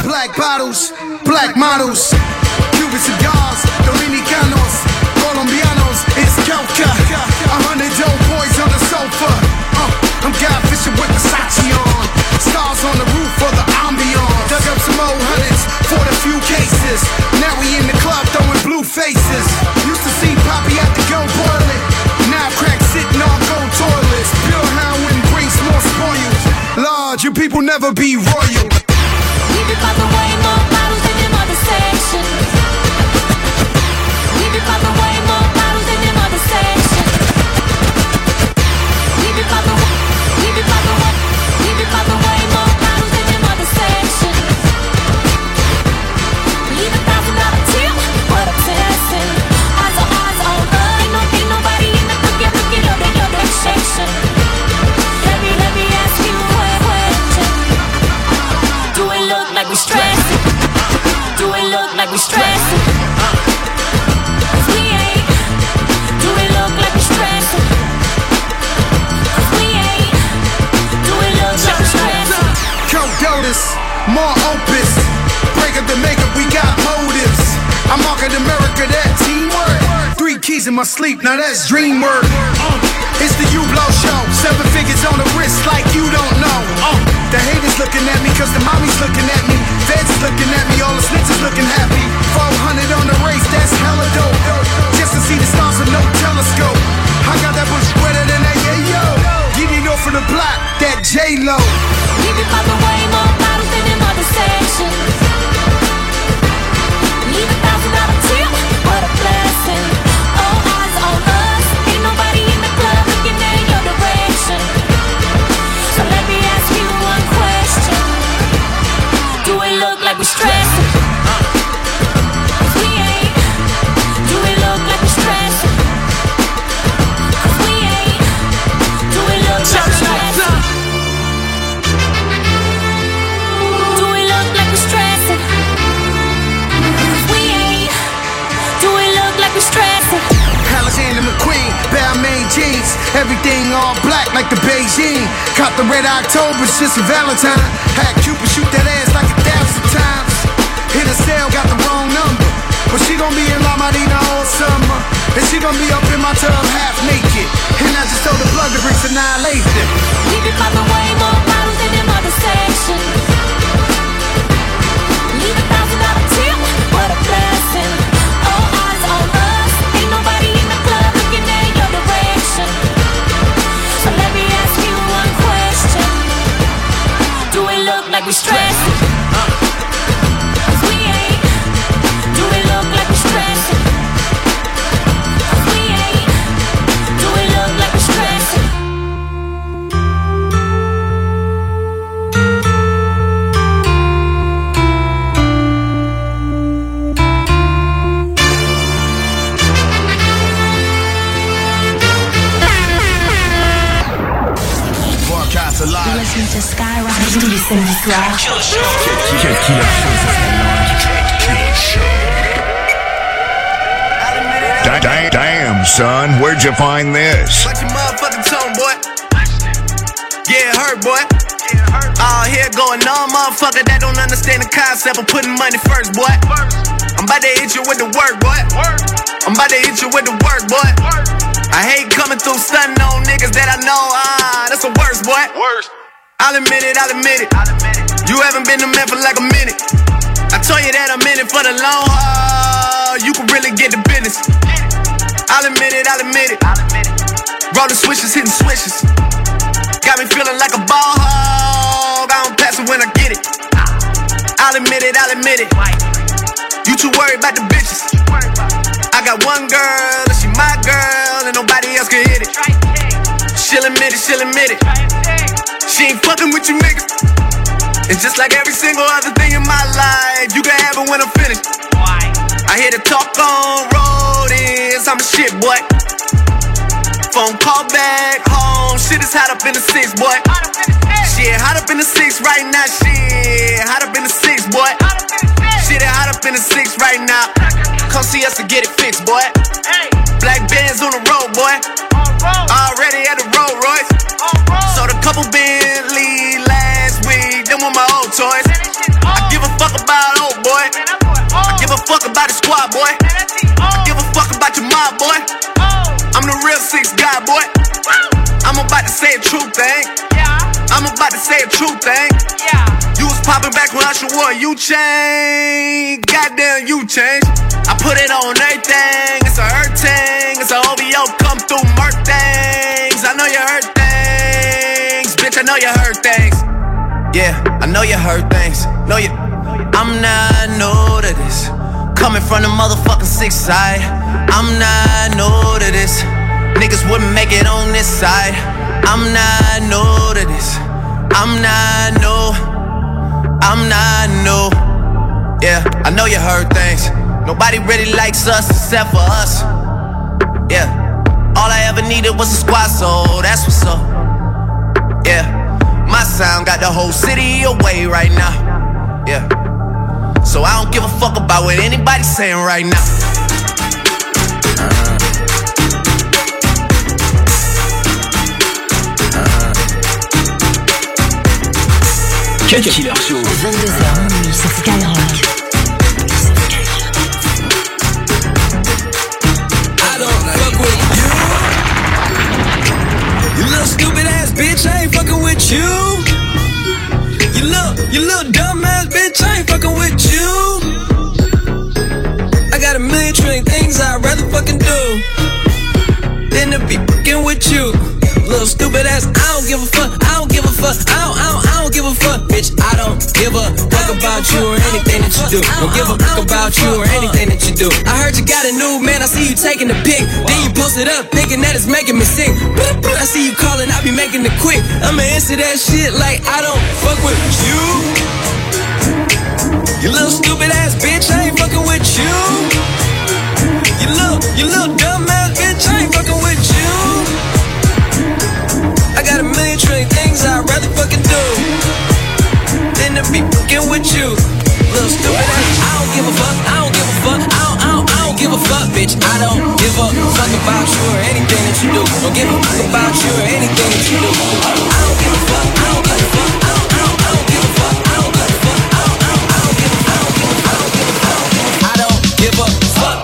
Black bottles, black models, Cuban cigars, Dominicanos, Colombianos, it's Coca. 100 dope boys on the sofa. I'm godfishing with Versace on. Stars on the roof for the ambiance. Dug up some old hundreds, fought a few cases. Now we in the club throwing blue faces. Used to see Poppy at the go boiling. Now crack sitting on gold toilets. Pure hound wouldn't bring more spoils. Lord, you people never be royal. We be poppin' way more bottles than them other sections. We be poppin' way more bottles than them other sections. We be poppin' way more bottles than them other sections. Leave $1,000 tip, what a blessing. Eyes on her, ain't nobody in the cookie, looking up in your direction. Let me ask you a question. Do it look like we stressing? Do it look like we stressing? Cause we ain't. Do it look like we stressing? Cause we ain't. Do it look like we stressing? Coke donuts, more opus. Break up the makeup, we got motives. I market America, that teamwork. 3 keys in my sleep, now that's dream work. It's the U-Blow show. 7 figures on the wrist like you don't know. The haters looking at me cause the mommy's looking at me. Feds looking at me, all the snitches looking happy. 400 on the race, that's hella dope. Just to see the stars with no telescope. I got that bush wetter than that yayo. Getting off of the block, that J-Lo. We be poppin' way more bottles than them other sections. Leave $1,000 tip, what a blessing. All eyes on us, ain't nobody in the club looking at your direction. So let me ask you one question. Do it look like we stressing? Cause we ain't. Do it look like we stressing? Cause we ain't. Do it look like we stressing? Do it look like we stressing? Cause we ain't. Do it look like we stressing? Alexander McQueen, Balmain jeans, everything all black like the Beijing. Caught the red October, it's just a Valentine. Had Cupid shoot that ass like 1,000 times. Hit a cell, got the wrong number. But she gon' be in La Marina all summer. And she gon' be up in my tub half naked. And I just told the blood to bring annihilation. We be poppin' way more bottles than them other sections. Leave $1,000 tip, what a blessing. All eyes on us, ain't nobody in the club looking at your direction. So let me ask you one question. Do it look like we stressing? to Skyrock. Tous les samedis soirs. Cut Killer Show. Damn, son, where'd you find this? Watch your motherfucking tone, boy. Get hurt, boy. All here going on, motherfucker that don't understand the concept of putting money first, boy. I'm about to hit you with the work, boy. I'm about to hit you with the work, boy. I hate coming through stunning on niggas that I know. That's the worst, boy. I'll admit it, I'll admit it. You haven't been to man for like a minute. I told you that I'm in it for the long haul. You can really get the business. I'll admit it, I'll admit it. Rolling switches, hitting switches. Got me feeling like a ball hog. I don't pass it when I get it. I'll admit it, I'll admit it. You too worried about the bitches. I got one girl, and she my girl, and nobody else can hit it. She'll admit it, she'll admit it. She ain't fucking with you niggas. It's just like every single other thing in my life. You can have it when I'm finished. I hear the talk on road is I'm a shit, boy. Phone call back home. Shit is hot up in the six, boy. Shit, hot up in the six right now. Shit, hot up in the six, boy. Shit, hot up in the six right now. Come see us to get it fixed, boy. Hey. Black Benz on the road, boy. Already at the Rolls Royce. Sold a couple Bentley last week. Them were my old toys. I give a fuck about old boy. I give a fuck about the squad, boy. I give a fuck about your mob, boy. I'm the real six guy, boy. I'm about to say a true thing. I'm about to say a true thing. You was popping back when I should wore you change. Goddamn, you changed. I put it on everything, it's a hurt thing. It's a OVO, come through, murk things. I know you heard things, bitch, I know you heard things. Yeah, I know you heard things. Know you. I'm not new to this. Coming from the motherfucking sixth side. I'm not new to this. Niggas wouldn't make it on this side. I'm not new to this. I'm not new. I'm not new. Yeah, I know you heard things. Nobody really likes us except for us. Yeah. All I ever needed was a squad, so that's what's up. Yeah. My sound got the whole city away right now. Yeah. So I don't give a fuck about what anybody's saying right now. Cut Killer Show. 22h sur Skyrock. Stupid ass bitch, I ain't fucking with you. You little dumb ass bitch, I ain't fucking with you. I got a million trillion things I'd rather fucking do than to be fucking with you. Little stupid ass, I don't give a fuck, I don't give a fuck, I don't give a fuck, bitch. I don't give a fuck about you or anything that you do. Don't give a fuck about you or anything that you do. I heard you got a new man, I see you taking the pic. Then you post it up, thinking that it's making me sick. I see you calling, I be making it quick. I'ma answer that shit like I don't fuck with you. You little stupid ass bitch, I ain't fucking with you. You little dumb ass bitch, I ain't fucking with you. I got a million trillion things I'd rather fucking do than to be fucking with you. Little stupid ass, I don't give a fuck, I don't give a fuck, I don't give a fuck, bitch. I don't give a fuck about you or anything that you do. Don't give a fuck about you or anything that you do. I don't give a fuck, I don't give a fuck, I don't give a fuck, I don't give a fuck, I don't give a fuck, I don't give a fuck.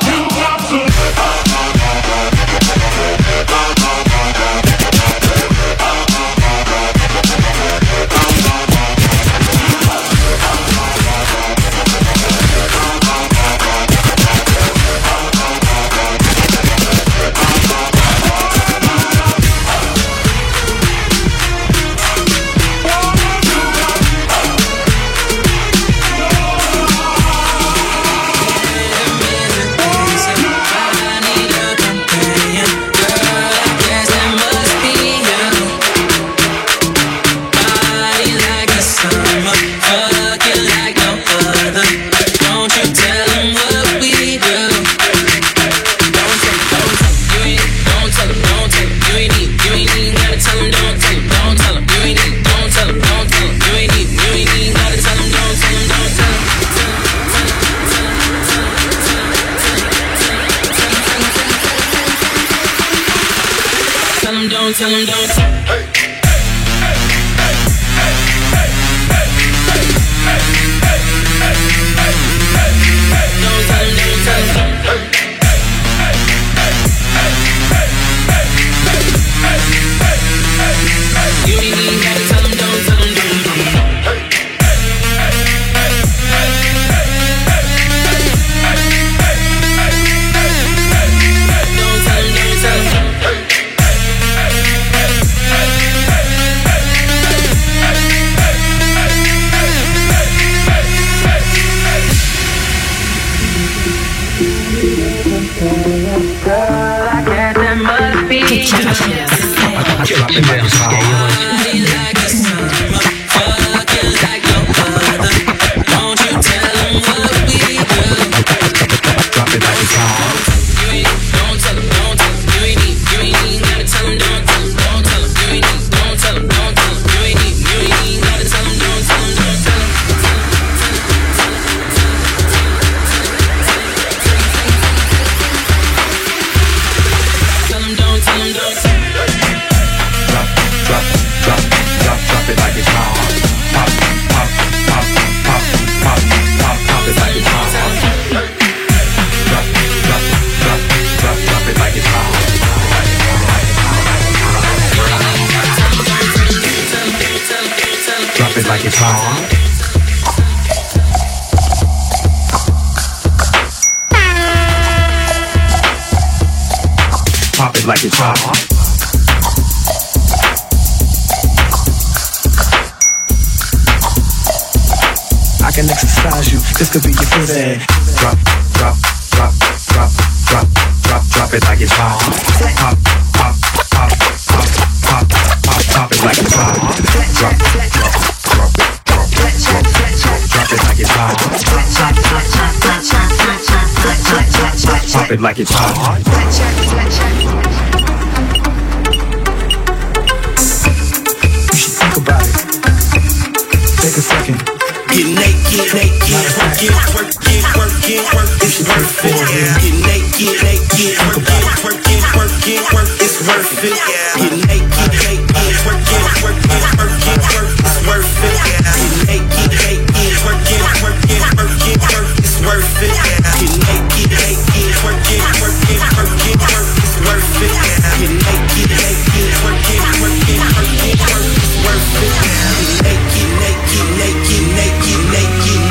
down, tell them don't. Hey, hey, hey, hey, hey, hey, hey, hey, hey, hey, hey, hey, hey, hey, hey. Don't tell them, don't tell them. Hey, hey, hey, hey, hey, hey, hey, hey, hey, hey, hey, hey. You ain't gotta tell them, don't tell them, don't tell them. Hey, hey, hey, hey, hey, hey, hey, hey, hey, hey, hey. Don't tell them, don't tell them. Pop it like it's hot. I can exercise you. This could be your pussy. Drop, drop, drop, drop, drop, drop, drop it like it's hot. Pop, pop, pop, pop, pop, pop, pop it like it's hot. Drop, drop. Pop it like it's hot. You should think about it. Take a second. Get naked, naked, work it, work it, work it. It's worth it. Get naked, naked, work it, work it, work it, work it. It's worth it. Get naked, naked, work it, work it, work it, work it. It's worth it. Get naked, naked, work it, work it, work it, work it. It's worth it. Get naked, naked, work it, work it, work it, work it. It's worth it. Get naked, naked, work it, work it, work it, work it. It's worth it. Naked, naked, naked, naked, naked,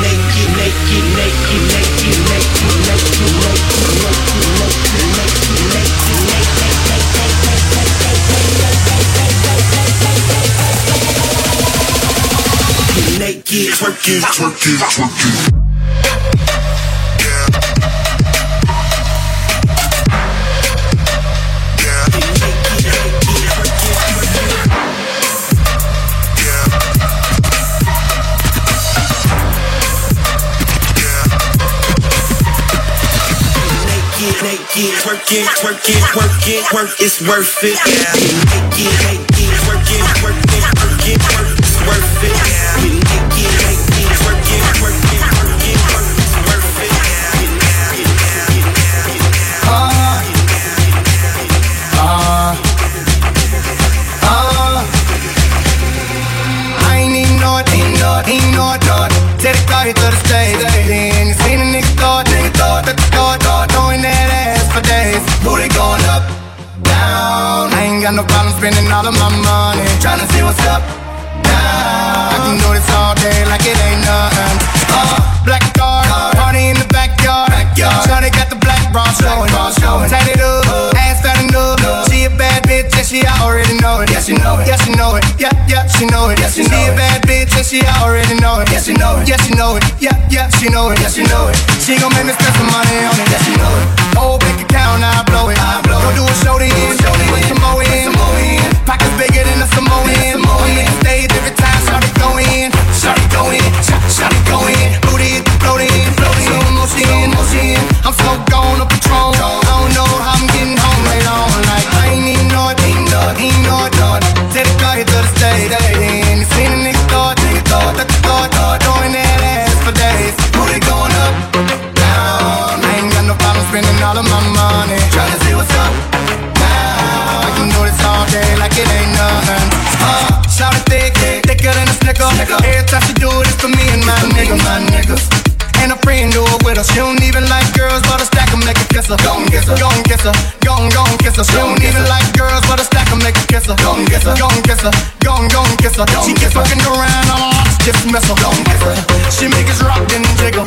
naked, naked, naked, naked, naked, naked, naked, naked, naked, naked, naked. Work it, work it, work it, work it, it's worth it. Yeah. Make it, work it, work it, work it, work it, it's worth it. Yeah. Make it, work it, work it, work it, work it, it's worth it. Yeah. I ain't not, ain't not, not. Said it got here to the stage. Then you seen a nigga thought, took the thought, thought, knowing that. Booty going up, down. I ain't got no problem spending all of my money. Tryna see what's up, down. I can do this all day like it ain't nothing. Black card, party in the backyard. Shawty got the black bra showing. Tatted up, ass starting up. She a bad bitch and she already know it. Yeah, she know it. Yeah, she know it. Yeah, yeah, she know it. Yeah, she a bad bitch and she already know it. Yeah, she know it. Yeah, she know it. Yeah, yeah, she know it. Yeah, she know it. She gon' make me spend some money on it. Yeah, she know it. Whole bank account, I blow it. Go do a show to end, put some more in. Pockets bigger than a Samoan. We make a stage every time, shawty go in. Shawty go in, shawty go in. Booty is floating, floating. Slow motion, I'm so gone, a Patron. I don't know how I'm getting home later on. Like, I ain't even know it, ain't no it. Take the car here to the stage. And you seen a nigga thought, that the thought, doing that ass for days. Booty going up. Spending all of my money, tryna see what's up. Now I can do this all day like. nigga. Every time she do this for me and my nigga, my niggas. And a friend do it with her. She don't even like girls, but a stack will make her kiss her. Go and kiss her, go and kiss her, go and kiss her. She don't even like girls, but a stack will make her kiss her. Go and kiss her, go and kiss her, go and kiss her. She keeps fucking around on LOX, just miss her. Go and kiss her. She make us rock and jiggle.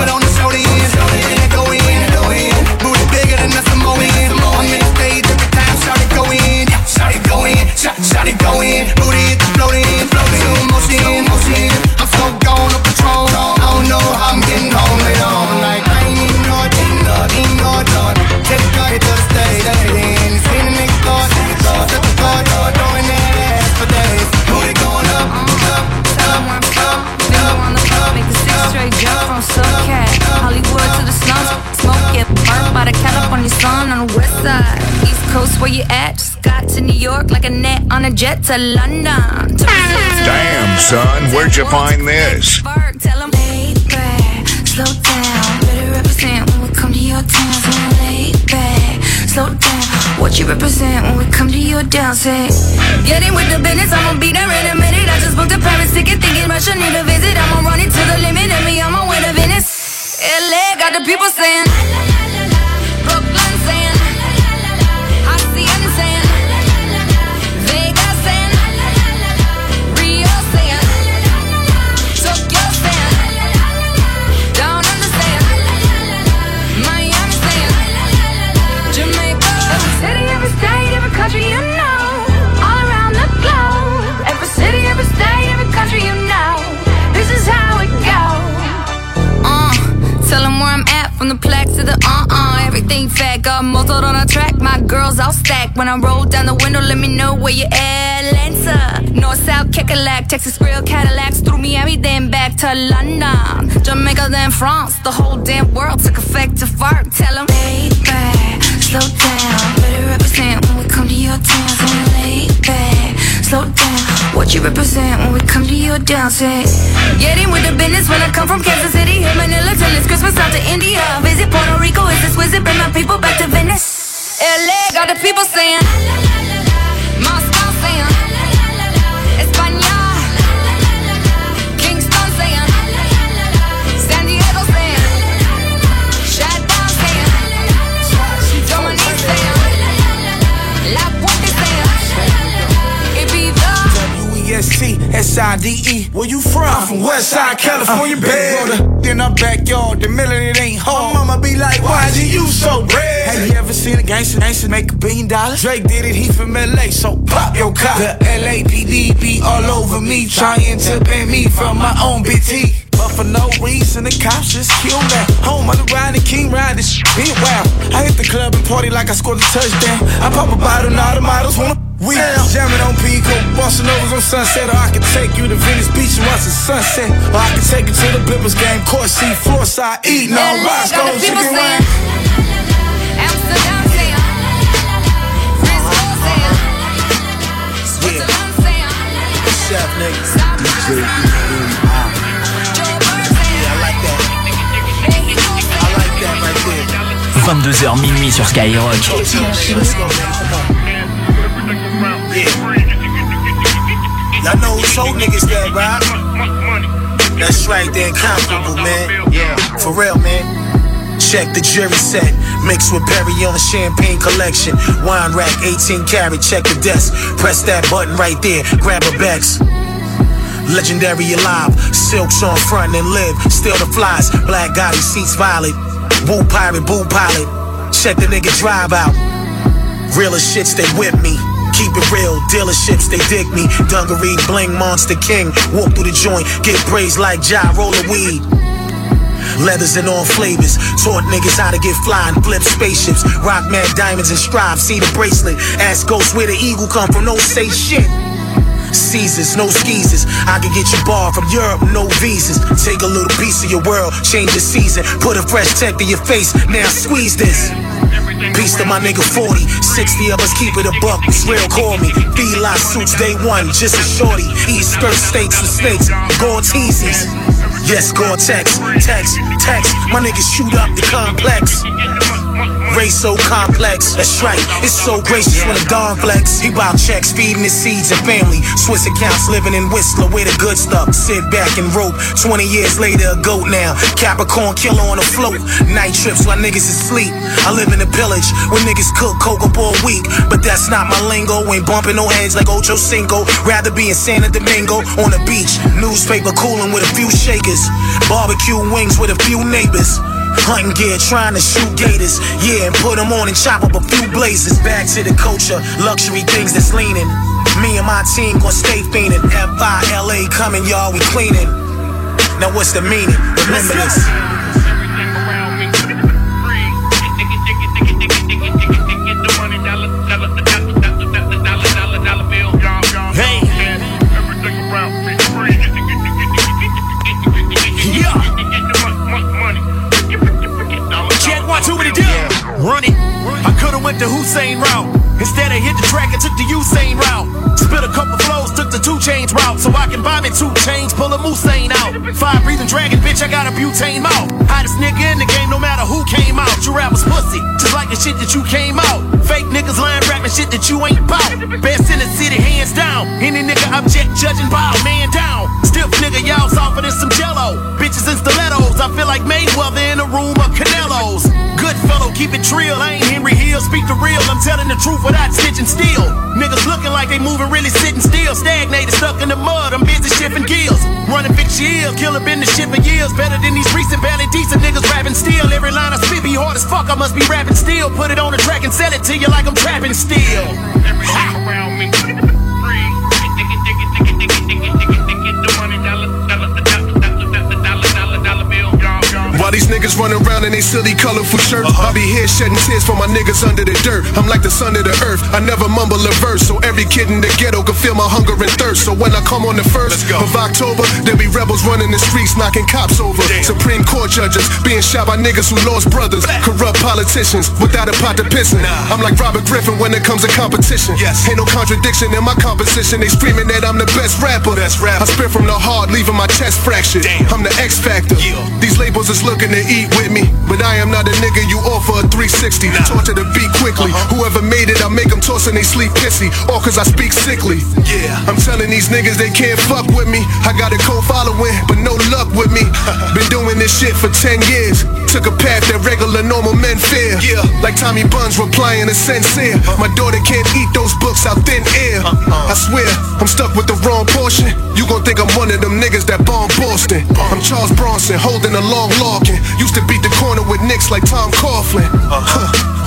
Put on the show then, and it go in, go in. Booty bigger than the Samoan. I'm in the stage every time, shout it go in, shout it go in, shout it go in. Booty hit the floating, floating. Slow motion, motion. I'm so gone up the throne. I don't know how I'm getting home later on. Like I ain't even know it, ain't no done. Take the car, hit the stage, and it's in the next door, next door, set the car door, throwing that ass for days. Booty going up, up, up, up, up, up. Make the six straight jump from Sunset, Hollywood to the slums. Smoke get burnt by the California sun on the west side, east coast where you at? Just got to New York like a net on a jet to London. Damn son, where'd you find this? Slow down, better represent when we come to your town. So lay back, slow down. What you represent when we come to your down? Say, getting with the business, I'ma be there in a minute. I just booked a Paris ticket, thinking Russia need a visit. I'ma run it to the limit, and me, I'ma win a Venice. L.A. got the people saying, Brooklyn saying, Austin saying, Vegas saying, Rio saying, Tokyo saying. Country you know, all around the globe. Every city, every state, every country you know. This is how it goes. Tell them where I'm at, from the plaque to the everything fat, got motoed on a track. My girls all stacked. When I roll down the window, let me know where you at. Atlanta, north, south, Kekalak, Texas, real Cadillacs. Through Miami, then back to London, Jamaica, then France. The whole damn world took effect to fart. Tell them, baby, slow down, better represent when we come to your town. So lay back, slow down. What you represent when we come to your down? Say, getting with the business when I come from Kansas City. Hit Manila till it's Christmas out to India. Visit Puerto Rico, is this wizard? Bring my people back to Venice. L.A. got the people saying, Moscow saying, Español, Kingston saying, San Diego saying, Shutdown saying, Dominique saying, La Puente saying, Ibiza. W-E-S-C-S-I-D-E. Where you from? I'm from Westside, California, baby. In our backyard, the middle it ain't home. My mama be like, why is you so red? Have you ever seen a gangster make $1 billion? Drake did it, he from L.A., so pop your cop. The L.A.P.D. be all over me, trying to ban me from my own BT. But for no reason, the cops just kill that. Home on the ride, the king ride, this shit been wild. I hit the club and party like I scored a touchdown. I pop a bottle, now the models wanna we jamming on Pico, Boston over on Sunset. Or I can take you to Venice Beach and watch the sunset. Or I can take you to the Clippers game, court seat, floor side, eating on Roscoe, chicken wing. Amsterdam saying, Whistler saying, Switzerland saying, Chef niggas, DJ, Joe Bird saying. I like that. I like that right there. 22h minuit sur Skyrock. Yeah. Y'all know who's old niggas that ride? That's right, they're incomparable, man. Yeah, for real, man. Check the jury set. Mixed with Perry on the champagne collection. Wine rack, 18 carat, check the desk. Press that button right there, grab a Bex. Legendary alive, silks on front and live. Still the flies, black Gotti, seats violet. Boo pirate, boo pilot. Check the nigga drive out. Real as shits, they whip me. Keep it real, dealerships, they dig me. Dungaree, bling, monster king. Walk through the joint, get praised like Ja, roll the weed. Leathers and all flavors. Taught niggas how to get fly and flip spaceships. Rock mad diamonds and strive, see the bracelet. Ask ghosts where the eagle come from, no say shit. Caesars, no skeezers. I can get you barred from Europe, no visas. Take a little piece of your world, change the season. Put a fresh tech to your face, now squeeze this. Peace to my nigga 40, 60 of us keep it a buck, it's real, call me. F.I.L.A. suits day one, just a shorty. Eat skirt steaks and snakes, Gore Tex. Yes, Gore Tex, text, text. My niggas shoot up the complex. race so complex. That's right, it's so gracious when a Don flex. He bout checks, feeding his seeds and family. Swiss accounts, living in Whistler, where the good stuff. Sit back and rope, 20 years later a goat now. Capricorn killer on the float. Night trips while niggas is asleep. I live in the pillage where niggas cook coke up all week. But that's not my lingo, ain't bumping no heads like Ocho Cinco. Rather be in Santa Domingo on the beach. Newspaper cooling with a few shakers. Barbecue wings with a few neighbors. Hunting gear, trying to shoot gators. Yeah, and put them on and chop up a few blazes. Back to the culture, luxury things that's leaning. Me and my team gon' stay fiending. F.I.L.A. coming, y'all, we cleaning. Now what's the meaning? Remember this. Went the Hussein route. Instead I hit the track and took the Usain route. Spit a couple flows, took the 2 Chainz route. So I can bomb in 2 Chainz, pull a Mewthang out. Fire breathing dragon, bitch, I got a butane mouth. Hottest nigga in the game, no matter who came out. You rappers pussy, just like the shit that you came out. Fake niggas lying, rapping shit that you ain't bout. Best in the city, hands down. Any nigga object, judging, bow, man down. Stiff nigga, y'all softer than some jello. Bitches in stilettos, I feel like Mayweather in a room of Canelos. Good fellow, keep it real, I ain't Henry Hill, speak the real, I'm telling the truth without snitching still. Niggas looking like they moving, really sitting still. Stagnated, stuck in the mud, I'm busy shifting gears. Running 6 years, killer been the shit for years. Better than these recent, barely decent niggas rapping still. Every line I spit be hard as fuck, I must be rapping still. Put it on the track and sell it to you like I'm trapping still. Everything around me, free. The $1 bill. While these niggas running around in they silly colorful shirts, I be here shedding tears for my niggas under the dirt. I'm like the son of the earth, I never mumble a verse. So every kid in the ghetto can feel my hunger and thirst. So when I come on the 1st of October, there be rebels running the streets, knocking cops over. Damn. Supreme Court judges being shot by niggas who lost brothers. Corrupt politicians without a pot to piss in. I'm like Robert Griffin when it comes to competition. Ain't no contradiction in my composition. They screaming that I'm the best rapper. I spit from the heart, leaving my chest fractured. I'm the X Factor. These labels is looking to eat with me, but I am not a nigga you offer a 360. Torture the beat quickly. Whoever made it, I make them toss and they sleep pissy. All cause I speak sickly. I'm telling these niggas they can't fuck with me. I got a cold following, but no luck with me. Been doing this shit for 10 years. Took a path that regular normal men fear. Like Tommy Buns replying to sincere. My daughter can't eat those books out thin air. I swear, I'm stuck with the wrong portion. You gon' think I'm one of them niggas that bomb Boston. I'm Charles Bronson, holding a long lock. Used to beat the corner with Knicks like Tom Coughlin.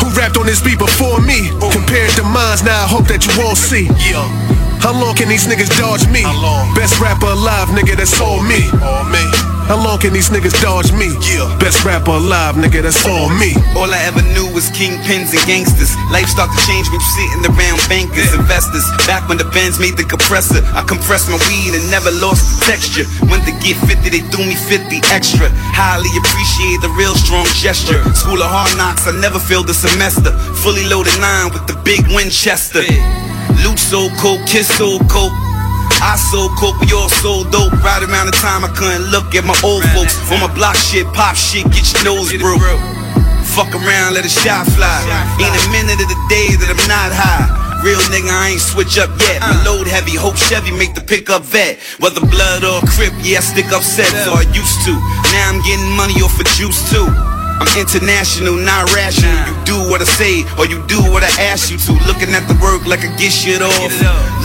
Who rapped on this beat before me? Compared to mines, now I hope that you all see. How long can these niggas dodge me? Best rapper alive, nigga, that's all me. How long can these niggas dodge me? Best rapper alive, nigga, that's all me. All I ever knew was kingpins and gangsters. Life started to change when sitting around bankers, investors. Back when the Benz made the compressor, I compressed my weed and never lost the texture. Went to get 50, they threw me 50 extra. Highly appreciate the real strong gesture. School of hard knocks, I never failed the semester. Fully loaded 9 with the big Winchester. Loot so cold, kiss so cold. I so cope, we all so dope. Right around the time I couldn't look at my old folks. On my block shit, pop shit, get your nose broke. Fuck around, let a shot fly. Ain't a minute of the day that I'm not high. Real nigga, I ain't switch up yet. My load heavy, hope Chevy make the pickup vet. Whether blood or crip, yeah, I stick upset. So I used to, now I'm getting money off of juice too. I'm international, not rational. You do what I say, or you do what I ask you to. Looking at the work like I get shit off.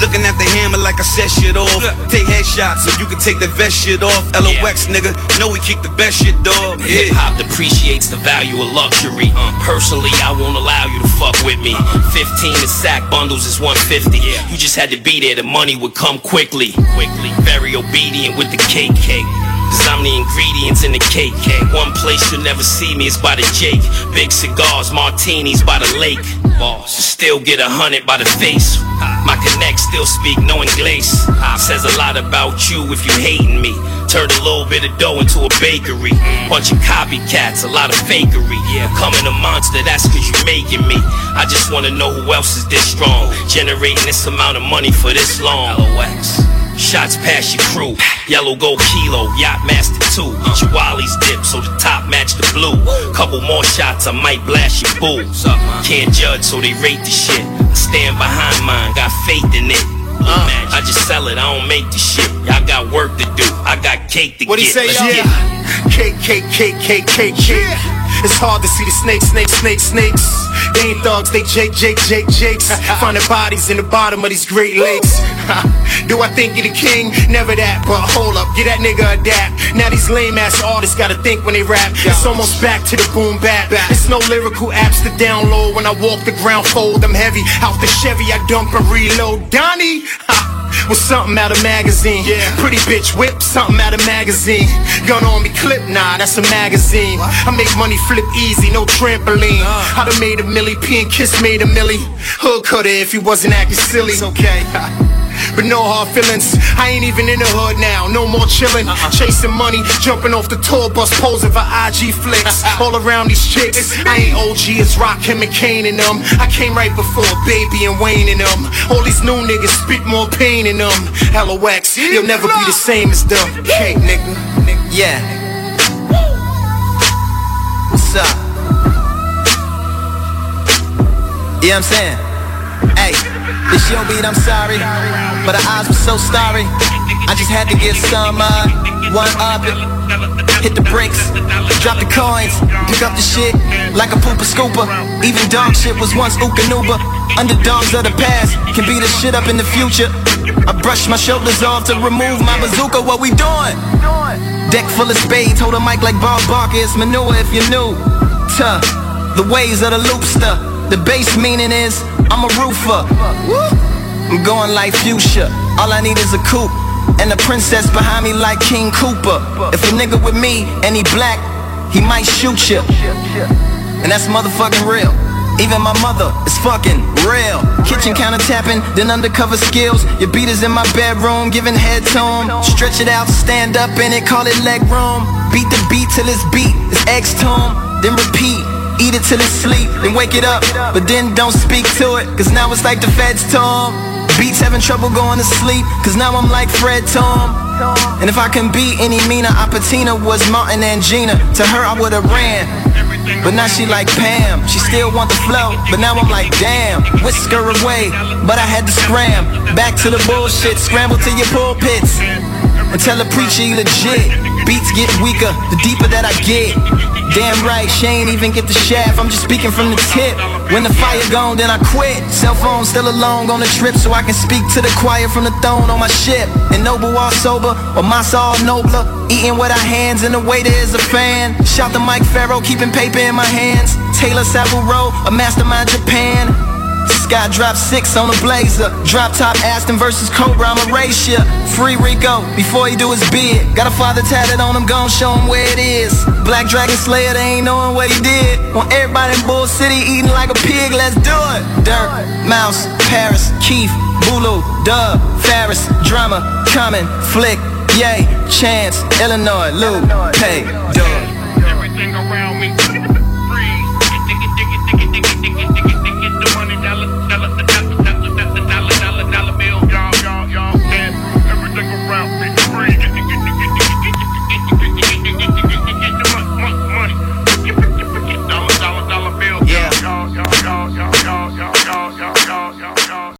Looking at the hammer like I set shit off. Take headshots so you can take the vest shit off. LOX, nigga, know we kick the best shit, dog. Hip-hop depreciates the value of luxury. Personally, I won't allow you to fuck with me. 15 is sack, bundles is 150. You just had to be there, the money would come quickly. Very obedient with the cake. Cause I'm the ingredients in the cake. One place you'll never see me is by the Jake. Big cigars, martinis by the lake. Still get 100 by the face. My connect still speak no English. Says a lot about you if you hating me. Turn a little bit of dough into a bakery. Bunch of copycats, a lot of fakery. Becoming a monster, that's cause you making me. I just wanna know who else is this strong, generating this amount of money for this long. LOX. shots past your crew. Yellow gold kilo, yacht master 2. Jawali's dip, so the top match the blue. Couple more shots, I might blast your boobs. Can't judge, so they rate the shit. I stand behind mine, got faith in it. I just sell it, I don't make the shit. I got work to do, I got cake to get. What do you say, yeah? Cake, cake, cake, cake, cake, cake. It's hard to see the snakes, snakes, snakes, snakes. They ain't thugs, they Jake, Jake, Jake, Jakes. Finding bodies in the bottom of these great lakes. Do I think you're the king? Never that, but hold up, get that nigga a dap. Now these lame ass artists gotta think when they rap. It's almost back to the boom bap. It's no lyrical apps to download. When I walk the ground fold, I'm heavy. Out the Chevy, I dump and reload. Donnie! With something out of magazine, yeah. Pretty bitch whip, something out of magazine. Gun on me, clip, nah, that's a magazine. What? I make money flip easy, no trampoline. I done made a milli, P and Kiss made a milli. Hood cutter if he wasn't acting silly. It's okay. But no hard feelings, I ain't even in the hood now, no more chillin'. Chasing money, jumping off the tour bus, posing for IG flicks. All around these chicks, I ain't OG, it's Rock, him and Kane and them. I came right before Baby and Wayne and them. All these new niggas spit more pain in them. LOX, you'll never be the same as them. Cake, nigga. Yeah. What's up? Yeah, I'm saying, hey. This your beat, I'm sorry, but her eyes were so starry. I just had to get some, one up, hit the bricks, drop the coins, pick up the shit like a pooper scooper. Even dog shit was once ooka nooba. Underdogs of the past can be the shit up in the future. I brush my shoulders off to remove my bazooka. What we doing? Deck full of spades, hold a mic like Bob Barker. It's manure if you're new to the ways of the loopster. The base meaning is I'm a roofer. I'm going like Fuchsia. All I need is a coupe and a princess behind me like King Cooper. If a nigga with me and he black, he might shoot ya. And that's motherfucking real. Even my mother is fucking real. Kitchen counter tapping, then undercover skills. Your beat is in my bedroom, giving head to 'em. Stretch it out, stand up in it, call it leg room. Beat the beat till it's beat, it's X tone, then repeat. Eat it till it's sleep, then wake it up, but then don't speak to it, cause now it's like the feds Tom. Beats having trouble going to sleep, cause now I'm like Fred Tom. And if I can be any meaner, Patina was Martin and Gina. To her I would've ran, but now she like Pam. She still want the flow, but now I'm like damn. Whisker away, but I had to scram. Back to the bullshit, scramble to your pulpits and tell the preacher you legit. Beats get weaker, the deeper that I get. Damn right, she ain't even get the shaft, I'm just speaking from the tip. When the fire gone, then I quit. Cell phone still alone, on the trip, so I can speak to the choir from the throne on my ship. And noble all sober, or massa all nobler. Eating with our hands, and the waiter is a fan. Shout to Mike Farrow, keeping paper in my hands. Taylor Savaro, a mastermind Japan. Sky drop 6 on a blazer. Drop top Aston versus Cobra, I'm a ratio. Free Rico before he do his beard. Got a father tatted on him, gon' show him where it is. Black Dragon Slayer, they ain't knowing what he did. Want everybody in Bull City eating like a pig, let's do it. Dirk, Mouse, Paris, Keith, Bulu, Dub, Ferris, Drama, Common, Flick, Yay, Chance, Illinois, Lou, Pay, Dub. Everything around me.